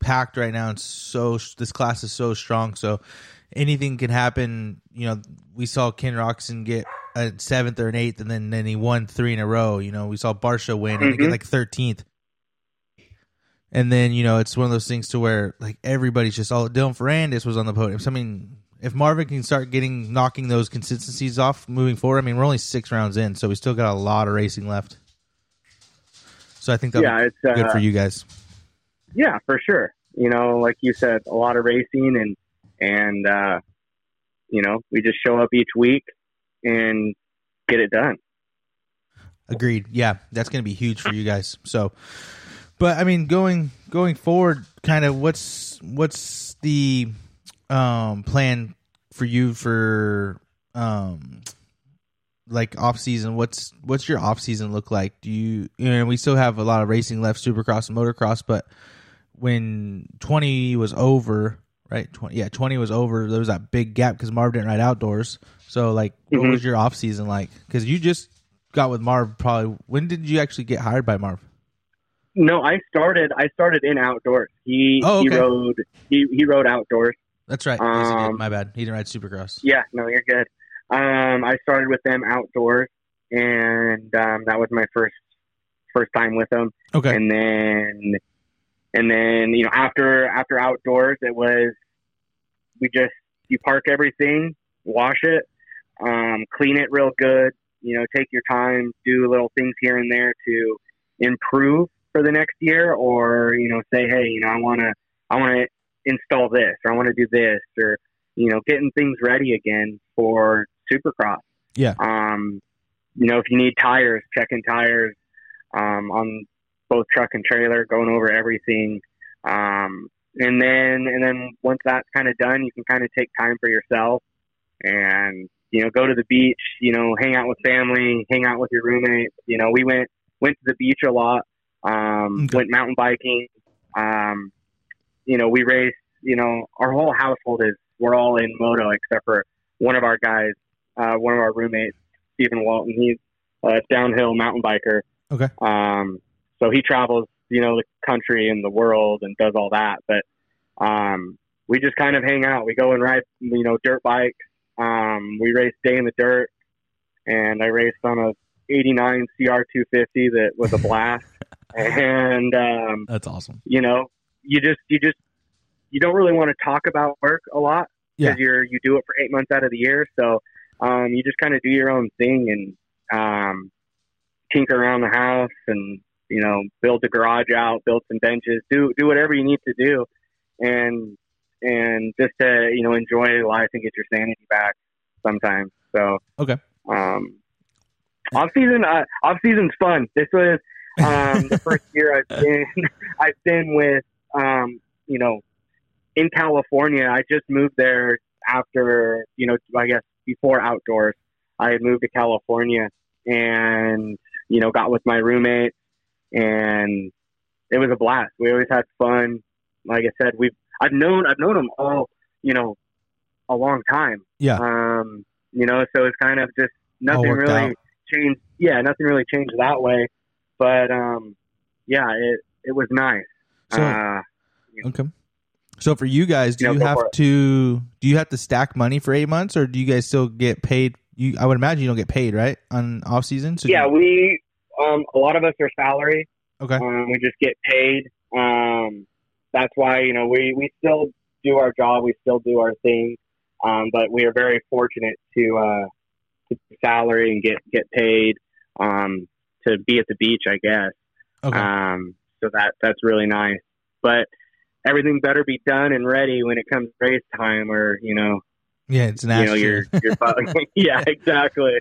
packed right now, and so this class is so strong, so anything can happen. You know, we saw Ken Roxon get a seventh or an eighth, and then then he won three in a row. You know, we saw Barsha win, mm-hmm. and get like thirteenth, and then, you know, it's one of those things to where, like, everybody's just all, Dylan Ferrandis was on the podium. So I mean, if Marvin can start getting knocking those consistencies off moving forward, I mean, we're only six rounds in, so we still got a lot of racing left. So I think that's yeah, uh, good for you guys. Yeah, for sure. You know, like you said, a lot of racing and, and, uh, you know, we just show up each week and get it done. Agreed. Yeah. That's going to be huge for you guys. So, but I mean, going, going forward, kind of what's, what's the, um, plan for you for, um, like off season? What's, what's your off season look like? Do you, you know, we still have a lot of racing left, Supercross and motocross, but when twenty was over, right? twenty, yeah. twenty was over. There was that big gap because Marv didn't ride outdoors. So like, mm-hmm. what was your off season like? Cause you just got with Marv probably. When did you actually get hired by Marv? No, I started, I started in outdoors. He, oh, okay. he rode, he, he rode outdoors. That's right. Um, yes, he did. My bad. He didn't ride Supercross. Yeah, no, you're good. Um, I started with them outdoors and, um, that was my first, first time with them. Okay. And then, and then, you know, after, after outdoors, it was, we just, you park everything, wash it, um, clean it real good, you know, take your time, do little things here and there to improve for the next year, or, you know, say, hey, you know, I want to, I want to install this, or I want to do this, or, you know, getting things ready again for Supercross. Yeah. Um, you know, if you need tires, checking tires, um, on both truck and trailer, going over everything. Um, and then, and then once that's kind of done, you can kind of take time for yourself and, you know, go to the beach, you know, hang out with family, hang out with your roommate. You know, we went, went to the beach a lot, um, okay. went mountain biking. Um, you know, we raced, you know, our whole household is, we're all in moto except for one of our guys, uh, one of our roommates, Stephen Walton. He's a downhill mountain biker. Okay. Um, so he travels, you know, the country and the world and does all that. But um, we just kind of hang out. We go and ride, you know, dirt bikes. Um, we race day in the dirt, and I raced on a eighty-nine C R two fifty that was a blast. And um, that's awesome. You know, you just you just you don't really want to talk about work a lot because yeah. you're you do it for eight months out of the year. So um, you just kind of do your own thing and um, tinker around the house and. You know, build the garage out, build some benches, do do whatever you need to do, and and just to you know enjoy life and get your sanity back sometimes. So okay, um, off season uh, off season's fun. This was um, the first year I've been I've been with um, you know in California. I just moved there after you know I guess before outdoors. I had moved to California and you know got with my roommate. And it was a blast. We always had fun. Like I said, we've I've known I've known them all, you know, a long time. Yeah. Um, you know, so it's kind of just nothing really out. changed. Yeah, nothing really changed that way. But um, yeah, it it was nice. So, uh, okay. So for you guys, do you, know, you have to do you have to stack money for eight months, or do you guys still get paid? You I would imagine you don't get paid right on off season. So yeah, you, we. Um, a lot of us are salary. Okay. Um, we just get paid. Um, that's why, you know, we, we still do our job. We still do our thing. Um, but we are very fortunate to, uh, to salary and get, get paid, um, to be at the beach, I guess. Okay. Um, so that, that's really nice, but everything better be done and ready when it comes race time or, you know, yeah, it's an you know, you're, you're yeah, exactly.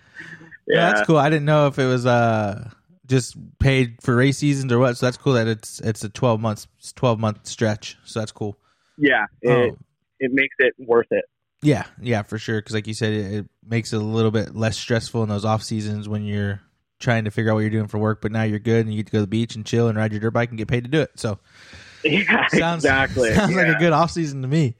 Yeah. yeah. That's cool. I didn't know if it was, uh, just paid for race seasons or what. So that's cool that it's it's a twelve months twelve month stretch. So that's cool. Yeah, it um, it makes it worth it. Yeah, yeah, for sure. Because like you said, it, it makes it a little bit less stressful in those off seasons when you're trying to figure out what you're doing for work. But now you're good and you get to go to the beach and chill and ride your dirt bike and get paid to do it. So yeah, sounds, exactly. Sounds yeah. like a good off season to me.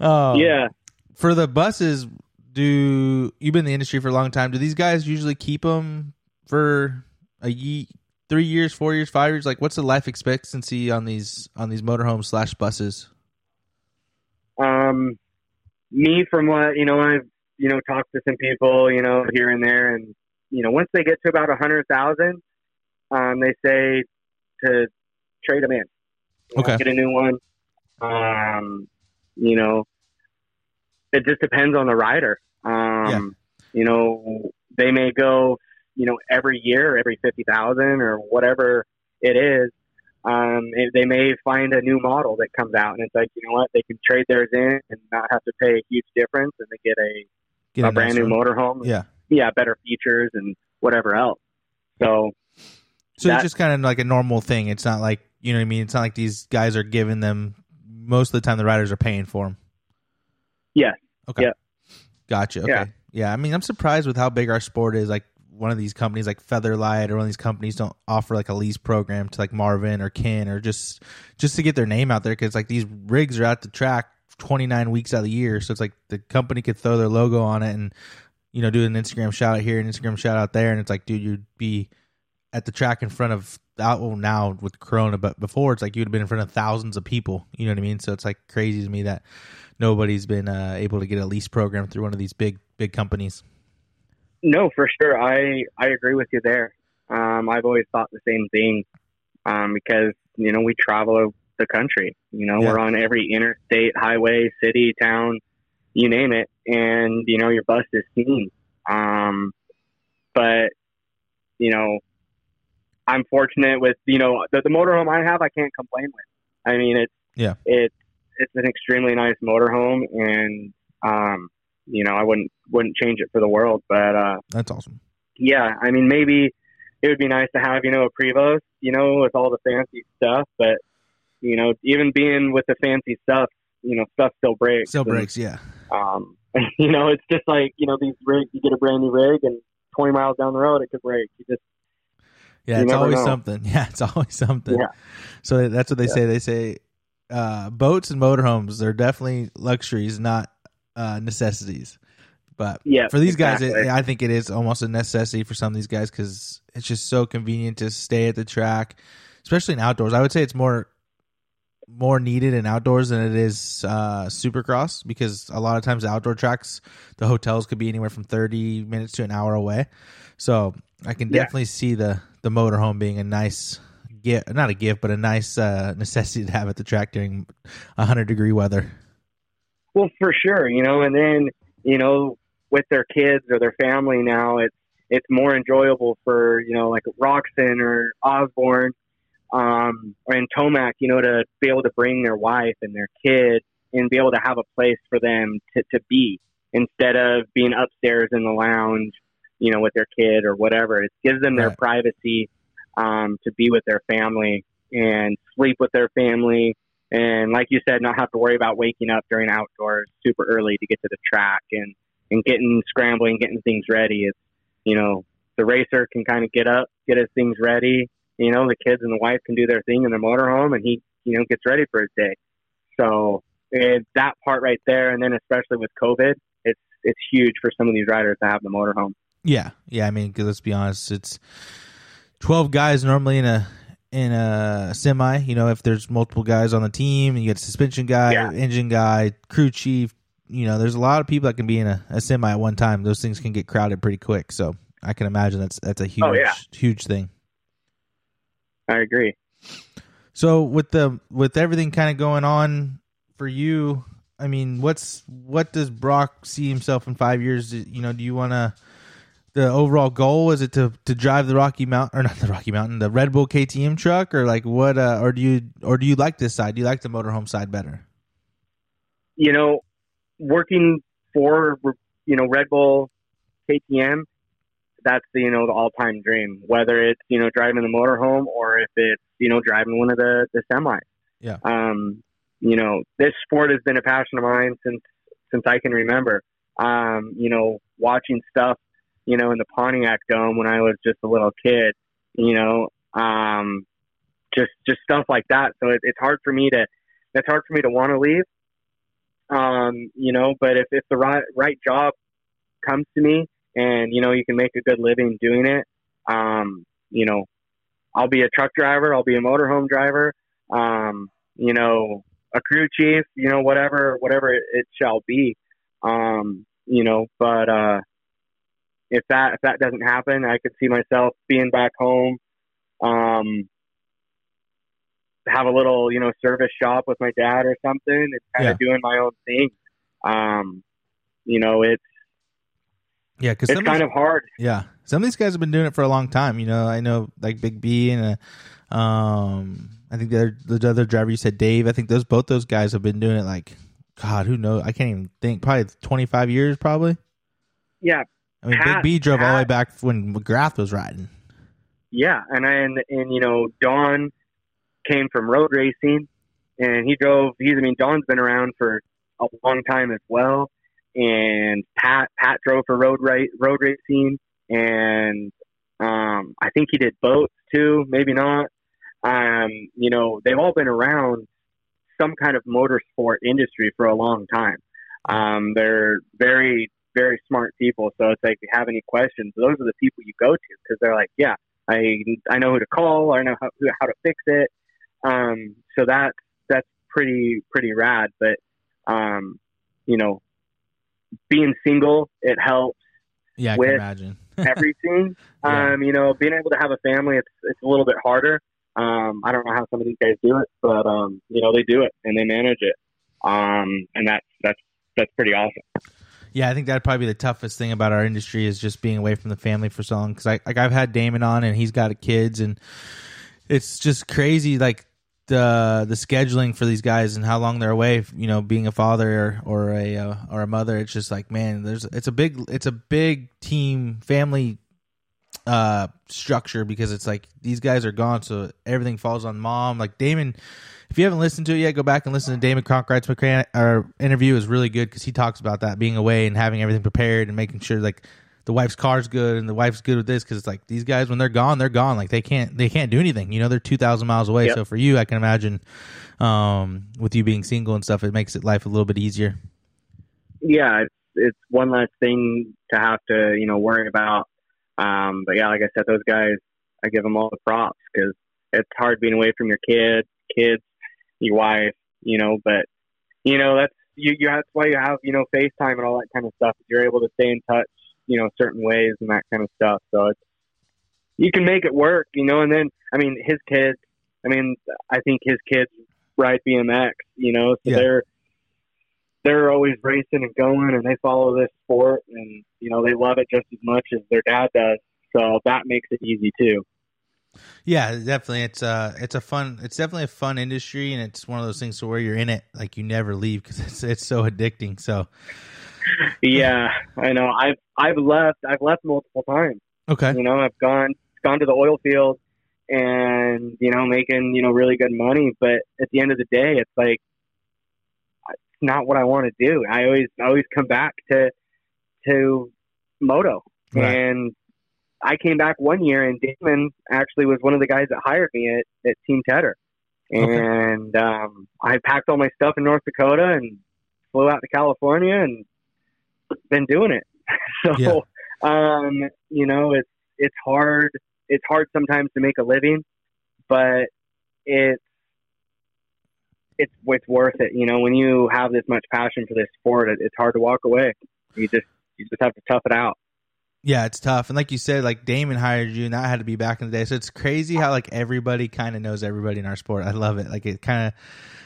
Um, yeah. For the buses, do you've been in the industry for a long time? Do these guys usually keep them for? A ye- three years, four years, five years. Like, what's the life expectancy on these on these motorhomes slash buses? Um, me from what you know, I've you know talked to some people, you know, here and there, and you know, once they get to about a hundred thousand, um, they say to trade them in, you okay, know, get a new one. Um, you know, it just depends on the rider. Um, yeah. you know, they may go. You know, every year, every fifty thousand or whatever it is, um, they may find a new model that comes out, and it's like, you know what, they can trade theirs in and not have to pay a huge difference, and they get a, get a, a brand nice new one. motorhome. Yeah. Yeah, better features and whatever else. So, so that, it's just kind of like a normal thing. It's not like, you know what I mean? It's not like these guys are giving them, most of the time the riders are paying for them. Yeah. Okay. Yeah. Gotcha. Okay. Yeah. yeah. I mean, I'm surprised with how big our sport is. Like, one of these companies like Featherlight or one of these companies don't offer like a lease program to like Marvin or Ken or just, just to get their name out there. Cause like these rigs are at the track twenty-nine weeks out of the year. So it's like the company could throw their logo on it and, you know, do an Instagram shout out here, an Instagram shout out there. And it's like, dude, you'd be at the track in front of, well, now with Corona, but before it's like you would have been in front of thousands of people. You know what I mean? So it's like crazy to me that nobody's been uh, able to get a lease program through one of these big, big companies. No, for sure. I, I agree with you there. Um, I've always thought the same thing um, because, you know, we travel the country. You know, yeah. We're on every interstate, highway, city, town, you name it. And, you know, your bus is seen. Um, but, you know, I'm fortunate with, you know, the, the motorhome I have, I can't complain with. I mean, it's, yeah. it's, it's an extremely nice motorhome, and, um, you know, I wouldn't, wouldn't change it for the world, but, uh, that's awesome. Yeah. I mean, maybe it would be nice to have, you know, a Prevost, you know, with all the fancy stuff, but, you know, even being with the fancy stuff, you know, stuff still breaks. Still breaks. And, yeah. Um, you know, it's just like, you know, these rigs, you get a brand new rig and twenty miles down the road, it could break. You just, yeah, it's always know. something. Yeah. It's always something. Yeah. So that's what they yeah. say. They say, uh, boats and motorhomes, they're definitely luxuries, not, uh, necessities. But yeah, for these exactly. guys, it, I think it is almost a necessity for some of these guys, because it's just so convenient to stay at the track, especially in outdoors. I would say it's more, more needed in outdoors than it is uh, Supercross, because a lot of times the outdoor tracks, the hotels could be anywhere from thirty minutes to an hour away. So I can yeah. definitely see the, the motorhome being a nice gift, not a gift, but a nice uh, necessity to have at the track during one hundred degree weather. Well, for sure, you know, and then, you know, with their kids or their family now, it's, it's more enjoyable for, you know, like Roxon or Osborne um, and Tomac, you know, to be able to bring their wife and their kid and be able to have a place for them to, to be, instead of being upstairs in the lounge, you know, with their kid or whatever. It gives them their right. privacy um, to be with their family and sleep with their family. And like you said, not have to worry about waking up during outdoors super early to get to the track and, and getting scrambling, getting things ready. It's, you know, the racer can kind of get up, get his things ready. You know, the kids and the wife can do their thing in their motorhome, and he, you know, gets ready for his day. So it, that part right there. And then especially with COVID, it's, it's huge for some of these riders to have the motorhome. Yeah. Yeah. I mean, 'cause let's be honest, it's twelve guys normally in a, in a semi. You know, if there's multiple guys on the team, and you get a suspension guy, yeah. engine guy, crew chief, you know, there's a lot of people that can be in a, a semi at one time. Those things can get crowded pretty quick. So I can imagine that's, that's a huge, oh, yeah. huge thing. I agree. So with the, with everything kind of going on for you, I mean, what's, what does Brock see himself in five years? You know, do you want to, the overall goal, is it to, to drive the Rocky Mountain, or not the Rocky Mountain, the Red Bull K T M truck, or like what, uh, or do you, or do you like this side? Do you like the motorhome side better? You know, working for, you know, Red Bull K T M, that's the, you know, the all time dream, whether it's, you know, driving the motorhome or if it's, you know, driving one of the, the semis. Yeah. Um, you know, this sport has been a passion of mine since, since I can remember, um, you know, watching stuff, you know, in the Pontiac Dome when I was just a little kid, you know, um, just, just stuff like that. So it, it's hard for me to, it's hard for me to want to leave. Um, you know, but if, if the right, right job comes to me and, you know, you can make a good living doing it, um, you know, I'll be a truck driver, I'll be a motorhome driver, um, you know, a crew chief, you know, whatever, whatever it, it shall be. Um, you know, but, uh, If that if that doesn't happen, I could see myself being back home, um, have a little, you know, service shop with my dad or something, and kind yeah. of doing my own thing. Um, you know, it's yeah, because it's kind of hard. Yeah, some of these guys have been doing it for a long time. You know, I know like Big B and Um, I think the other, the other driver you said, Dave, I think those both those guys have been doing it like, God, who knows? I can't even think. Probably twenty-five years, probably. Yeah. I mean, Pat, Big B drove Pat, all the way back when McGrath was riding. Yeah, and, and and you know, Don came from road racing, and he drove. He's, I mean, Don's been around for a long time as well. And Pat Pat drove for road right road racing, and um, I think he did boats too, maybe not. Um, you know, they've all been around some kind of motorsport industry for a long time. Um, they're very very smart people, so it's like, if you have any questions, those are the people you go to, because they're like, yeah, I I know who to call, I know how how to fix it. Um, so that that's pretty pretty rad. But um, you know, being single, it helps. Yeah, I with can imagine. everything. Yeah. Um, you know, being able to have a family, it's it's a little bit harder. Um, I don't know how some of these guys do it, but um, you know, they do it and they manage it. Um, and that's that's that's pretty awesome. Yeah, I think that'd probably be the toughest thing about our industry is just being away from the family for so long. Because I, like I've had Damon on, and he's got kids, and it's just crazy, like the the scheduling for these guys and how long they're away. You know, being a father or, or a uh, or a mother, it's just like, man, there's it's a big it's a big team family uh, structure, because it's like these guys are gone, so everything falls on mom. Like Damon. If you haven't listened to it yet, go back and listen to Damon Cronkite's McCran- our interview is really good, because he talks about that, being away and having everything prepared and making sure like the wife's car's good and the wife's good with this, because it's like these guys, when they're gone, they're gone. Like they can't they can't do anything. You know, they're two thousand miles away. Yep. So for you, I can imagine um, with you being single and stuff, it makes it life a little bit easier. Yeah, it's it's one less thing to have to you know worry about. Um, but yeah, like I said, those guys, I give them all the props, because it's hard being away from your kid, kids. Your wife, you know, but you know that's you. you that's why you have you know FaceTime and all that kind of stuff. You're able to stay in touch, you know, certain ways and that kind of stuff. So it's you can make it work, you know. And then I mean, his kids. I mean, I think his kids ride B M X, you know, so yeah. they're they're always racing and going, and they follow this sport, and you know they love it just as much as their dad does. So that makes it easy too. Yeah, definitely. It's uh, it's a fun. It's definitely a fun industry, and it's one of those things to where you're in it, like you never leave, because it's it's so addicting. So, yeah, I know. I've I've left. I've left multiple times. Okay, you know, I've gone gone to the oil field, and you know, making you know really good money. But at the end of the day, it's like it's not what I want to do. I always I always come back to to moto right. and. I came back one year, and Damon actually was one of the guys that hired me at, at Team Tedder. And okay. um, I packed all my stuff in North Dakota and flew out to California and been doing it. So, yeah. um, you know, it's, it's hard. It's hard sometimes to make a living, but it's, it's, it's worth it. You know, when you have this much passion for this sport, it, it's hard to walk away. You just, you just have to tough it out. Yeah, it's tough. And like you said, like Damon hired you, and that had to be back in the day. So it's crazy how like everybody kind of knows everybody in our sport. I love it. Like it kind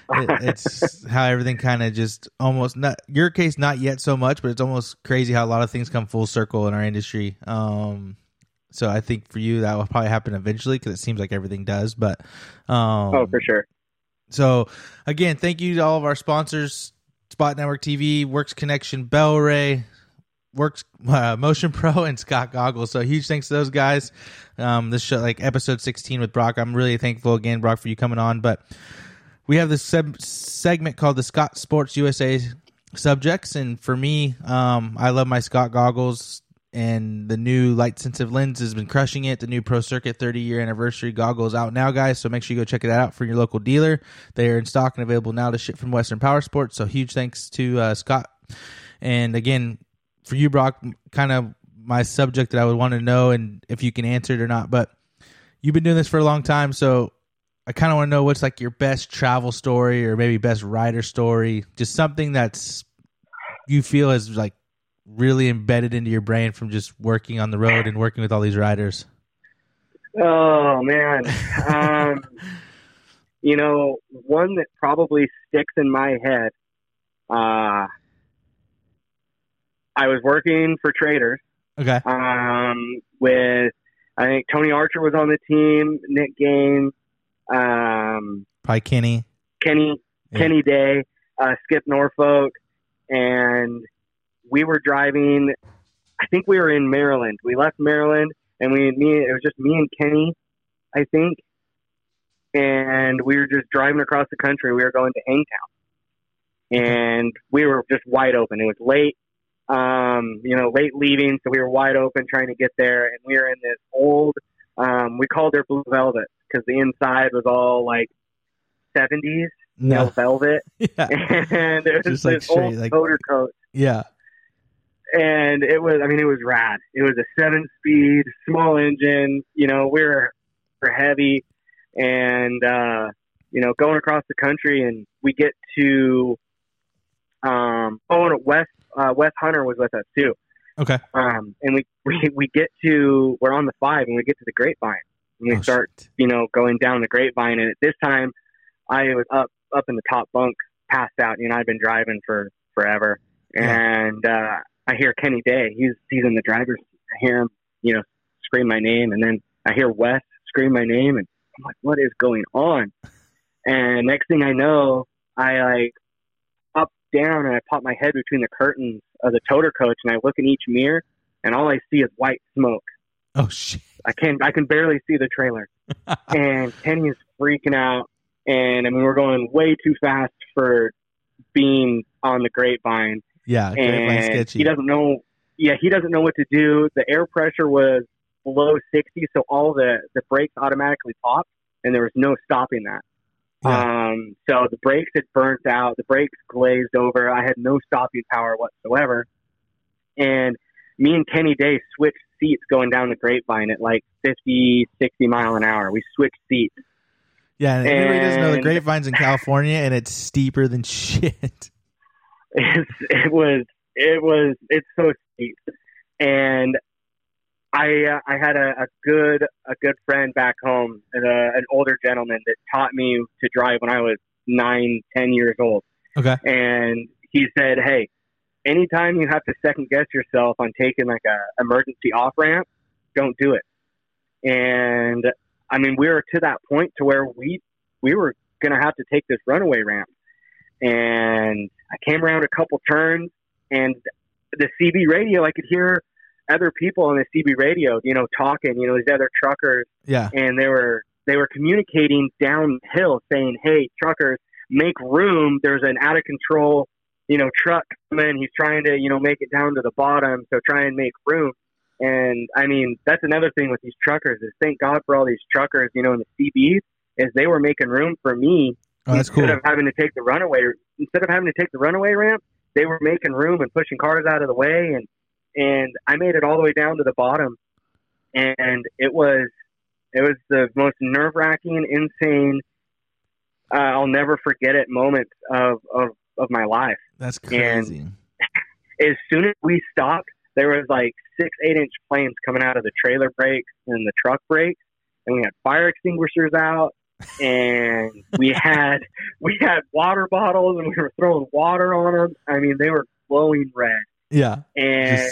of, it, it's how everything kind of just almost not your case, not yet so much, but it's almost crazy how a lot of things come full circle in our industry. Um, so I think for you, that will probably happen eventually, because it seems like everything does, but, um, oh, for sure. So again, thank you to all of our sponsors, Spot Network T V, Works Connection, Bel-Ray, Works uh, Motion Pro, and Scott Goggles. So huge thanks to those guys. Um, this show, like episode sixteen with Brock. I'm really thankful again, Brock, for you coming on. But we have this sub- segment called the Scott Sports U S A Subjects, and for me, um, I love my Scott Goggles, and the new light sensitive lens has been crushing it. The new Pro Circuit thirty year anniversary goggles out now, guys. So make sure you go check that out for your local dealer. They are in stock and available now to ship from Western Power Sports. So huge thanks to uh, Scott, and again. For you, Brock, kind of my subject that I would want to know, and if you can answer it or not, but you've been doing this for a long time, so I kind of want to know what's like your best travel story, or maybe best rider story, just something that's you feel is like really embedded into your brain from just working on the road and working with all these riders. Oh, man. um, you know, one that probably sticks in my head, uh, I was working for Traders. Okay. Um, with I think Tony Archer was on the team, Nick Gaines, um, probably Kenny, Kenny, yeah. Kenny Day, uh, Skip Norfolk, and we were driving. I think we were in Maryland. We left Maryland, and we me it was just me and Kenny, I think, and we were just driving across the country. We were going to Hangtown, and we were just wide open. It was late. Um, you know, late leaving, so we were wide open trying to get there, and we were in this old, um, we called her Blue Velvet, because the inside was all, like, seventies, no velvet, yeah. and it was just this like old like, motor coat. Yeah. And it was, I mean, it was rad. It was a seven-speed, small engine, you know, we were, we were heavy, and, uh, you know, going across the country, and we get to, um, oh, and West Uh, Wes Hunter was with us too. Okay. Um, and we, we, we get to, we're on the five and we get to the Grapevine and we oh, start, shit. you know, going down the Grapevine. And at this time I was up, up in the top bunk, passed out, you know, I've been driving for forever. Yeah. And, uh, I hear Kenny Day, he's, he's in the driver's seat. I hear him, you know, scream my name. And then I hear Wes scream my name and I'm like, what is going on? And next thing I know, I like, down and I pop my head between the curtains of the toter coach and I look in each mirror and all I see is white smoke. Oh shit. I can I can barely see the trailer. And Kenny is freaking out and I mean we're going way too fast for being on the Grapevine. Yeah, Grapevine's sketchy. He doesn't know yeah, he doesn't know what to do. The air pressure was below sixty, so all the, the brakes automatically popped and there was no stopping that. Yeah. Um, so the brakes had burnt out, the brakes glazed over. I had no stopping power whatsoever. And me and Kenny Day switched seats going down the Grapevine at like fifty, sixty mile an hour. We switched seats. Yeah. And everybody and, doesn't know the Grapevine's in California and it's steeper than shit. It's, it was, it was, it's so steep. And I uh, I had a, a good a good friend back home, and a, an older gentleman that taught me to drive when I was nine, ten years old. Okay. And he said, hey, anytime you have to second guess yourself on taking like a emergency off ramp, don't do it. And I mean, we were to that point to where we we were gonna have to take this runaway ramp. And I came around a couple turns, and the C B radio I could hear other people on the C B radio, you know, talking, you know, these other truckers. Yeah. And they were, they were communicating downhill saying, hey, truckers, make room. There's an out of control, you know, truck coming. He's trying to, you know, make it down to the bottom. So try and make room. And I mean, that's another thing with these truckers is thank God for all these truckers, you know, in the C Bs is they were making room for me. Oh, that's instead cool. of having to take the runaway, instead of having to take the runaway ramp, they were making room and pushing cars out of the way. And, And I made it all the way down to the bottom, and it was it was the most nerve-wracking, insane, uh, I'll never forget it moment of, of, of my life. That's crazy. And as soon as we stopped, there was like six, eight-inch flames coming out of the trailer brakes and the truck brakes, and we had fire extinguishers out, and we had we had water bottles, and we were throwing water on them. I mean, they were glowing red. Yeah, and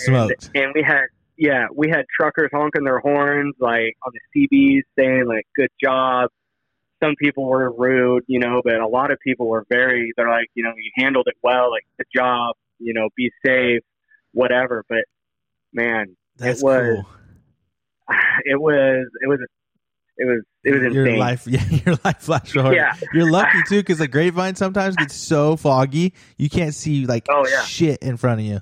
and we had yeah we had truckers honking their horns like on the C Bs saying like good job. Some people were rude, you know, but a lot of people were very. They're like, you know, you handled it well, like good job, you know, be safe, whatever. But man, That's it was cool. it was it was it was it was insane. Your life, yeah, your life flashed hard. Yeah. You're lucky too because the Grapevine sometimes gets so foggy you can't see like oh, yeah. shit in front of you.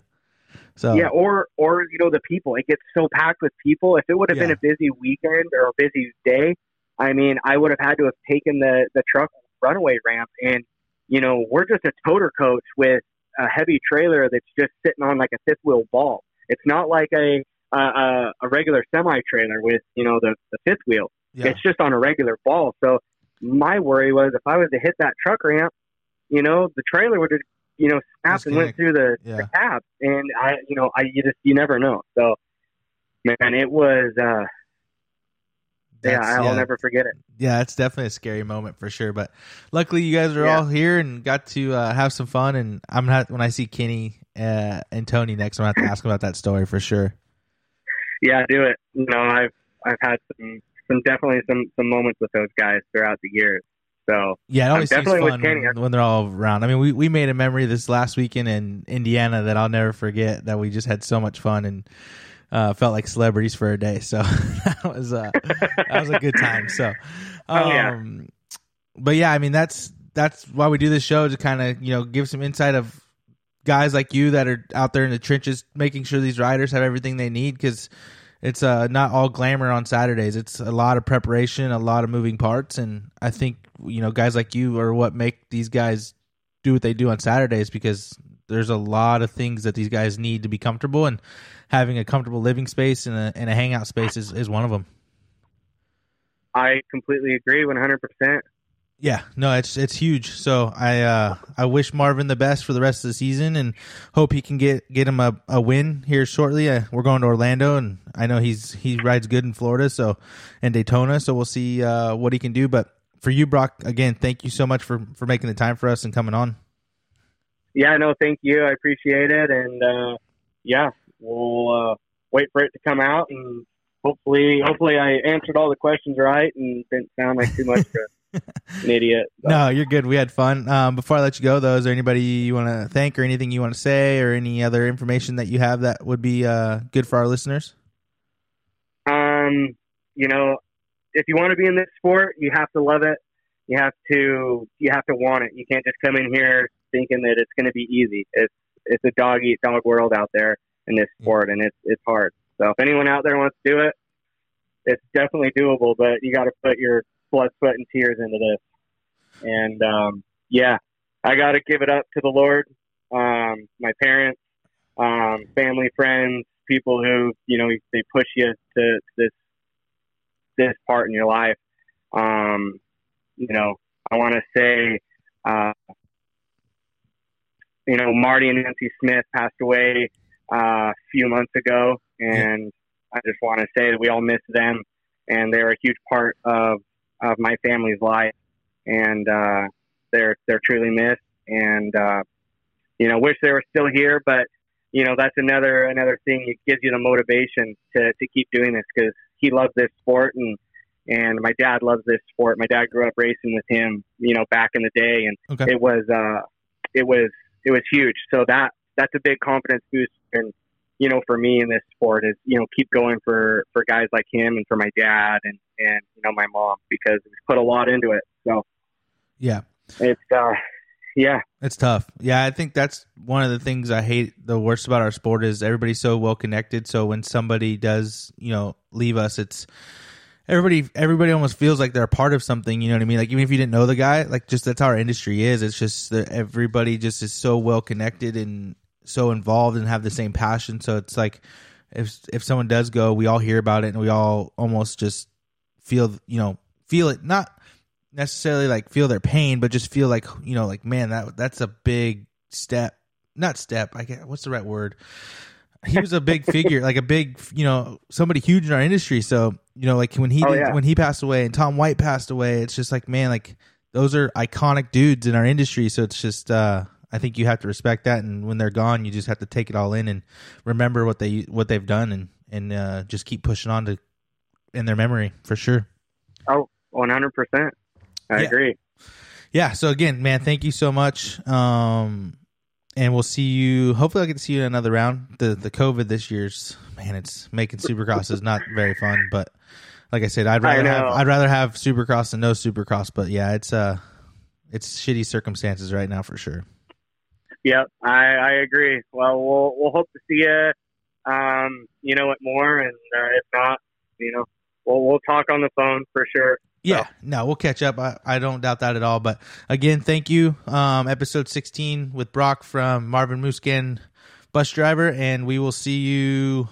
So. Yeah, or, or you know, the people. It gets so packed with people. If it would have yeah. been a busy weekend or a busy day, I mean, I would have had to have taken the, the truck runaway ramp. And, you know, we're just a toter coach with a heavy trailer that's just sitting on like a fifth-wheel ball. It's not like a a, a regular semi-trailer with, you know, the, the fifth wheel. Yeah. It's just on a regular ball. So my worry was if I was to hit that truck ramp, you know, the trailer would have you know, snapped and went through the, yeah. the cab. And I, you know, I, you just, you never know. So man, it was, uh, yeah, I'll yeah. never forget it. Yeah. It's definitely a scary moment for sure. But luckily you guys are yeah. all here and got to uh, have some fun. And I'm not, when I see Kenny uh, and Tony next, I'm going to have to ask them about that story for sure. Yeah, do it. You know, I've, I've had some, some definitely some, some moments with those guys throughout the years. So yeah, it always I'm seems fun when, when they're all around. I mean, we, we made a memory this last weekend in Indiana that I'll never forget, that we just had so much fun and uh, felt like celebrities for a day. So that was uh, that was a good time. So, um, oh, yeah. But yeah, I mean, that's that's why we do this show, to kind of, you know, give some insight of guys like you that are out there in the trenches, making sure these riders have everything they need, because it's uh, not all glamour on Saturdays. It's a lot of preparation, a lot of moving parts, and I think, you know, guys like you are what make these guys do what they do on Saturdays, because there's a lot of things that these guys need to be comfortable, and having a comfortable living space and a, and a hangout space is, is one of them. I completely agree, one hundred percent. Yeah, no, it's it's huge. So I uh, I wish Marvin the best for the rest of the season, and hope he can get, get him a, a win here shortly. Uh, we're going to Orlando, and I know he's he rides good in Florida, so, and Daytona, so we'll see uh, what he can do. But for you, Brock, again, thank you so much for, for making the time for us and coming on. Yeah, no, thank you. I appreciate it, and uh, yeah, we'll uh, wait for it to come out, and hopefully, hopefully, I answered all the questions right and didn't sound like too much for an idiot. But. No, you're good. We had fun. Um, before I let you go, though, is there anybody you want to thank, or anything you want to say, or any other information that you have that would be uh, good for our listeners? Um, you know, if you want to be in this sport, you have to love it. You have to you have to want it. You can't just come in here thinking that it's going to be easy. It's it's a dog eat dog world out there in this sport, and it's it's hard. So if anyone out there wants to do it, it's definitely doable. But you got to put your blood, sweat, and tears into this. And um, yeah, I got to give it up to the Lord, um, my parents, um, family, friends, people who, you know, they push you to this this part in your life. Um, you know, I want to say, uh, you know, Marty and Nancy Smith passed away uh, a few months ago, and I just want to say that we all miss them, and they're a huge part of of my family's life, and uh, they're they're truly missed. And uh, you know, wish they were still here, but you know, that's another another thing. It gives you the motivation to to keep doing this, because he loves this sport, and and my dad loves this sport. My dad grew up racing with him, you know, back in the day, and okay. it was uh, it was it was huge. So that that's a big confidence boost, and you know, for me in this sport is, you know, keep going for, for guys like him, and for my dad, and, and, you know, my mom, because we put a lot into it. So yeah, it's, uh, yeah, it's tough. Yeah. I think that's one of the things I hate the worst about our sport, is everybody's so well connected. So when somebody does, you know, leave us, it's everybody, everybody almost feels like they're a part of something. You know what I mean? Like, even if you didn't know the guy, like, just, that's how our industry is. It's just that everybody just is so well connected, and so involved, and have the same passion. So it's like, if if someone does go, we all hear about it, and we all almost just feel, you know, feel it, not necessarily like feel their pain, but just feel like, you know, like, man, that that's a big step, not step. I can't, what's the right word? He was a big figure, like a big, you know, somebody huge in our industry. So, you know, like when he, oh, did, yeah. when he passed away, and Tom White passed away, it's just like, man, like those are iconic dudes in our industry. So it's just, uh, I think you have to respect that, and when they're gone, you just have to take it all in and remember what they what they've done, and and uh, just keep pushing on to in their memory for sure. Oh, one hundred percent, I yeah. agree. Yeah. So again, man, thank you so much, um, and we'll see you. Hopefully, I get to see you in another round. The the COVID this year's, man, it's making Supercross is not very fun. But like I said, I'd rather have, I'd rather have Supercross than no Supercross. But yeah, it's uh, it's shitty circumstances right now for sure. Yep, I, I agree. Well, we'll we'll hope to see you, um, you know, at more, and uh, if not, you know, we'll we'll talk on the phone for sure. Yeah, so. No, we'll catch up. I, I don't doubt that at all. But again, thank you. Um, episode sixteen with Brock from Marvin Musquin, bus driver, and we will see you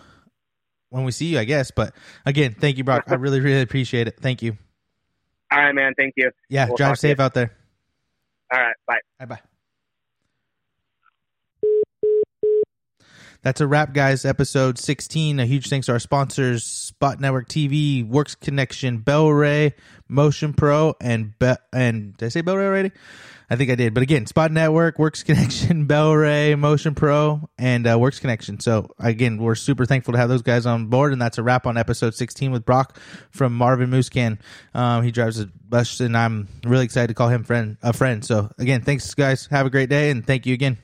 when we see you, I guess. But again, thank you, Brock. I really really appreciate it. Thank you. All right, man. Thank you. Yeah, we'll drive safe out there. All right, bye. Bye bye. That's a wrap, guys. Episode sixteen. A huge thanks to our sponsors, Spot Network T V, Works Connection, Bel-Ray, Motion Pro, and Be and did I say Bel-Ray already? I think I did. But again, Spot Network, Works Connection, Bel-Ray, Motion Pro, and uh, Works Connection. So again, we're super thankful to have those guys on board. And that's a wrap on episode sixteen with Brock from Marvin Musquin. Um, he drives a bus, and I'm really excited to call him friend a friend. So again, thanks, guys. Have a great day, and thank you again.